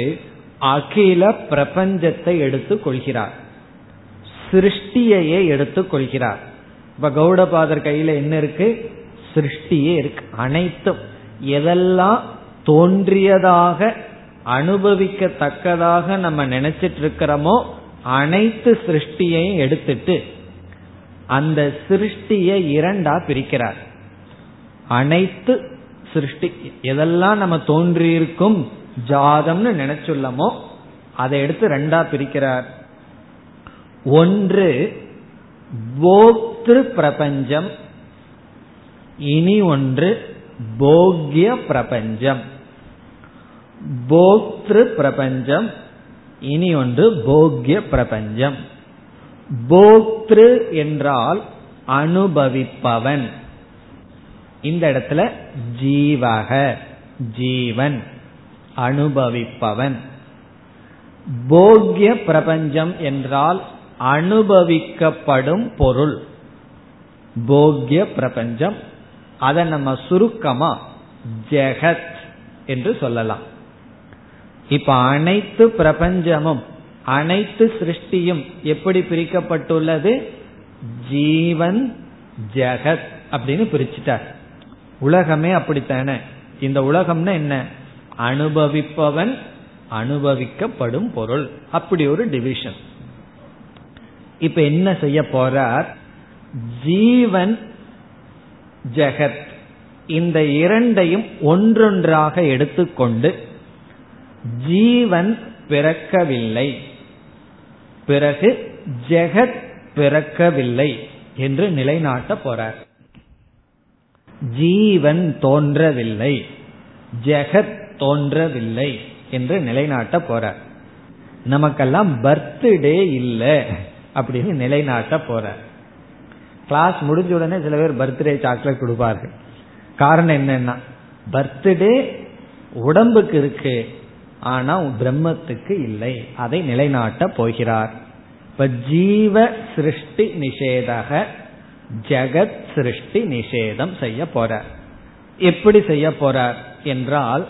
அகில பிரபஞ்சத்தை எடுத்துக் கொள்கிறார், சிருஷ்டியையே எடுத்துக் கொள்கிறார். இப்ப கௌடபாதர் கையில என்ன இருக்கு, சிருஷ்டியே இருக்கு. அனைத்தும் எதெல்லாம் தோன்றியதாக அனுபவிக்கத்தக்கதாக நம்ம நினைச்சிட்டு இருக்கிறோமோ அனைத்து சிருஷ்டியையும் எடுத்துட்டு அந்த சிருஷ்டியை இரண்டா பிரிக்கிறார். அனைத்து சிருஷ்டி எதெல்லாம் நம்ம தோன்றியிருக்கும் ஜாதம்னு நினைச்சுள்ளமோ அதை எடுத்து ரெண்டா பிரிக்கிறார். ஒன்று போக்திரு பிரபஞ்சம், இனி ஒன்று போக்ய பிரபஞ்சம். போக்திரு பிரபஞ்சம், இனி ஒன்று போக்ய பிரபஞ்சம். போக்திரு என்றால் அனுபவிப்பவன், இந்த இடத்துல ஜீவக ஜீவன் அனுபவிப்பவன். போக்ய பிரபஞ்சம் என்றால் அனுபவிக்கப்படும் பொருள், போக்ய பிரபஞ்சம். அதை நம்ம சுருக்கமா ஜெகத் என்று சொல்லலாம். இப்ப அனைத்து பிரபஞ்சமும் அனைத்து சிருஷ்டியும் எப்படி பிரிக்கப்பட்டுள்ளது, ஜீவன் ஜெகத் அப்படின்னு பிரிச்சுட்டார். உலகமே அப்படித்தானே, இந்த உலகம்னா என்ன, அனுபவிப்பவன் அனுபவிக்கப்படும் பொருள், அப்படி ஒரு டிவிஷன். இப்ப என்ன செய்ய போறார், ஜீவன் ஜெகத் இந்த இரண்டையும் ஒன்றொன்றாக எடுத்துக்கொண்டு ஜீவன் பிறக்கவில்லை, பிறகு ஜெகத் பிறக்கவில்லை என்று நிலைநாட்ட போறார். ஜீவன் தோன்றவில்லை, ஜெகத் தோன்றவில்லை என்று நிலைநாட்ட போறார். நமக்கெல்லாம் பர்த்டே இல்லை அப்படின்னு நிலைநாட்ட போறார். கிளாஸ் முடிஞ்ச உடனே சில பேர் பர்த்டே சாக்லேட் கொடுப்பார்கள். காரணம் என்னன்னா பர்த்டே உடம்புக்கு இருக்கு, ஆனா பிரம்மத்துக்கு இல்லை. அதை நிலைநாட்ட போகிறார். இப்ப ஜீவ சிருஷ்டி நிஷேதக ஜெகத் சிருஷ்டி நிஷேதம் செய்ய போறார். எப்படி செய்ய போறார் என்றால்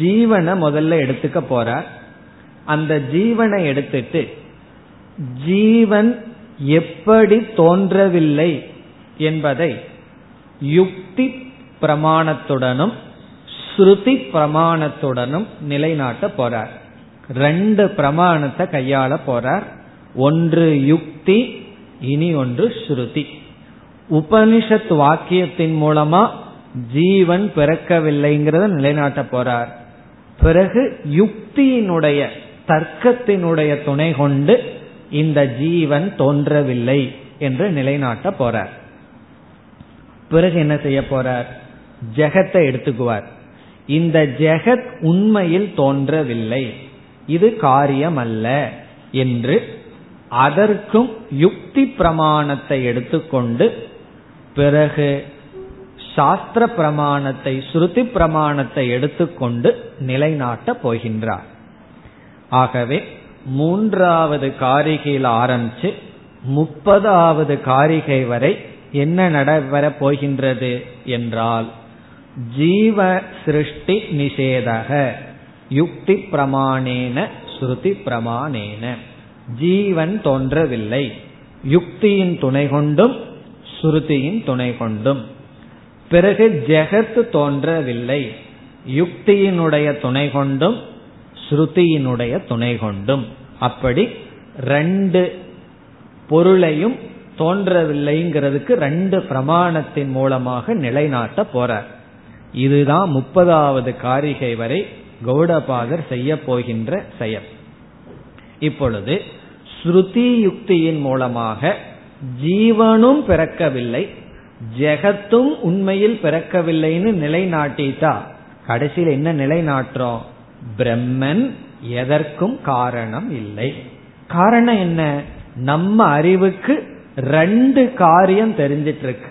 ஜீவனை முதல்ல எடுத்துக்க போறார். அந்த ஜீவனை எடுத்துட்டு ஜீவன் எப்படி தோன்றவில்லை என்பதை யுக்தி பிரமாணத்துடனும் ஸ்ருதி பிரமாணத்துடனும் நிலைநாட்ட போறார். ரெண்டு பிரமாணத்தை கையாள போறார். ஒன்று யுக்தி, இனி ஒன்று ஸ்ருதி. உபனிஷத் வாக்கியத்தின் மூலமா ஜீவன் பிறக்கவில்லைங்கிறத நிலைநாட்ட போறார். பிறகு யுக்தியினுடைய தர்க்கத்தினுடைய துணை கொண்டு இந்த ஜீவன் தோன்றவில்லை என்று நிலைநாட்ட போறார். பிறகு என்ன செய்ய போறார், ஜெகத்தை எடுத்துக்குவார். இந்த ஜெகத் உண்மையில் தோன்றவில்லை, இது காரியம் அல்ல என்று அதற்கும் யுக்தி பிரமாணத்தை எடுத்துக்கொண்டு பிறகு சாஸ்திர பிரமாணத்தை ஸ்ருதி பிரமாணத்தை எடுத்துக்கொண்டு நிலைநாட்ட போகின்றார். ஆகவே மூன்றாவது காரிகையில் ஆரம்பிச்சு முப்பதாவது காரிகை வரை என்ன நடைபெற போகின்றது என்றால் ஜீவ சிருஷ்டி நிஷேதக யுக்தி பிரமாணேன ஸ்ருதி பிரமாணேன. ஜீவன் தோன்றவில்லை யுக்தியின் துணை கொண்டும் ஸ்ருதியின் துணை கொண்டும். பிறகு ஜெகத்து தோன்றவில்லை யுக்தியினுடைய துணை கொண்டும் ஸ்ருதியினுடைய துணை கொண்டும். அப்படி ரெண்டு பொருளையும் தோன்றவில்லைங்கிறதுக்கு ரெண்டு பிரமாணத்தின் மூலமாக நிலைநாட்ட போறார். இதுதான் முப்பதாவது காரிகை வரை கௌடபாதர் செய்ய போகின்ற செயல். இப்பொழுது ஸ்ருதி யுக்தியின் மூலமாக ஜீவனும் பிறக்கவில்லை ஜெகத்தும் உண்மையில் பிறக்கவில்லைன்னு நிலைநாட்டிட்டா கடைசியில் என்ன நிலைநாட்டுறோம்? பிரம்மன் எதற்கும் காரணம் இல்லை. காரணம் என்ன? நம்ம அறிவுக்கு ரெண்டு காரியம் தெரிஞ்சிட்டு இருக்கு.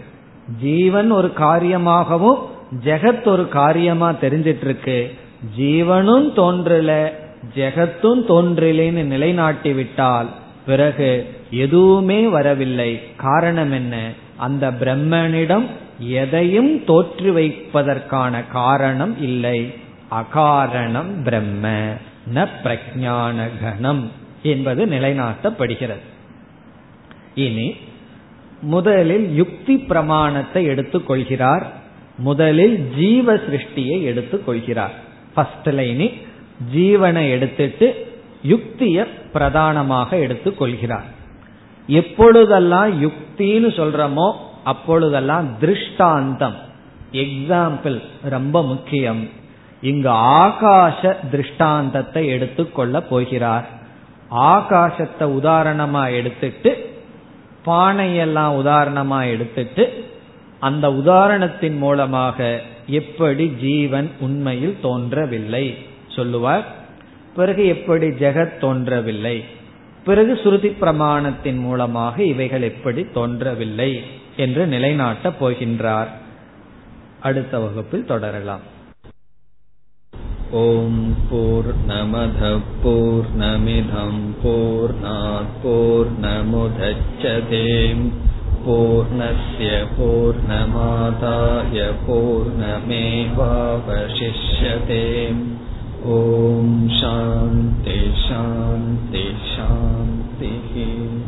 ஜீவன் ஒரு காரியமாகவும் ஜெகத் ஒரு காரியமா தெரிஞ்சிட்டு இருக்கு. ஜீவனும் தோன்றல ஜெகத்தும் தோன்றலேன்னு நிலைநாட்டி விட்டால் பிறகு எதுவுமே வரவில்லை. காரணம் என்ன? அந்த பிரம்மனிடம் எதையும் தோற்றி வைப்பதற்கான காரணம் இல்லை. அகாரணம் பிரம்ம ந பிரஞானகணம் என்பது நிலைநாட்டப்படுகிறது. இனி முதலில் யுக்தி பிரமாணத்தை எடுத்துக்கொள்கிறார். முதலில் ஜீவ சிருஷ்டியை எடுத்துக்கொள்கிறார். ஃபர்ஸ்ட் லைனி ஜீவனை எடுத்துட்டு யுக்தியை பிரதானமாக எடுத்துக்கொள்கிறார். எப்பொழுதெல்லாம் யுக்தின்னு சொல்றமோ அப்பொழுதெல்லாம் திருஷ்டாந்தம் எக்ஸாம்பிள் ரொம்ப முக்கியம். இங்கு ஆகாச திருஷ்டாந்தத்தை எடுத்துக்கொள்ள போகிறார். ஆகாசத்தை உதாரணமா எடுத்துட்டு பானையெல்லாம் உதாரணமா எடுத்துட்டு அந்த உதாரணத்தின் மூலமாக எப்படி ஜீவன் உண்மையில் தோன்றவில்லை சொல்லுவார். பிறகு எப்படி ஜெகத் தோன்றவில்லை, பிறகு ஸ்ருதி பிரமாணத்தின் மூலமாக இவைகள் எப்படி தோன்றவில்லை என்று நிலைநாட்டப் போகின்றார். அடுத்த வகுப்பில் தொடரலாம். ஓம் பூர்ணமத பூர்ணமிதம் பூர்ணாத் பூர்ணமுதச்யதே பூர்ணஸ்ய பூர்ணமாதாய பூர்ணமேவாவசிஷ்யதே. ஓம் சாந்தி சாந்தி சாந்தி.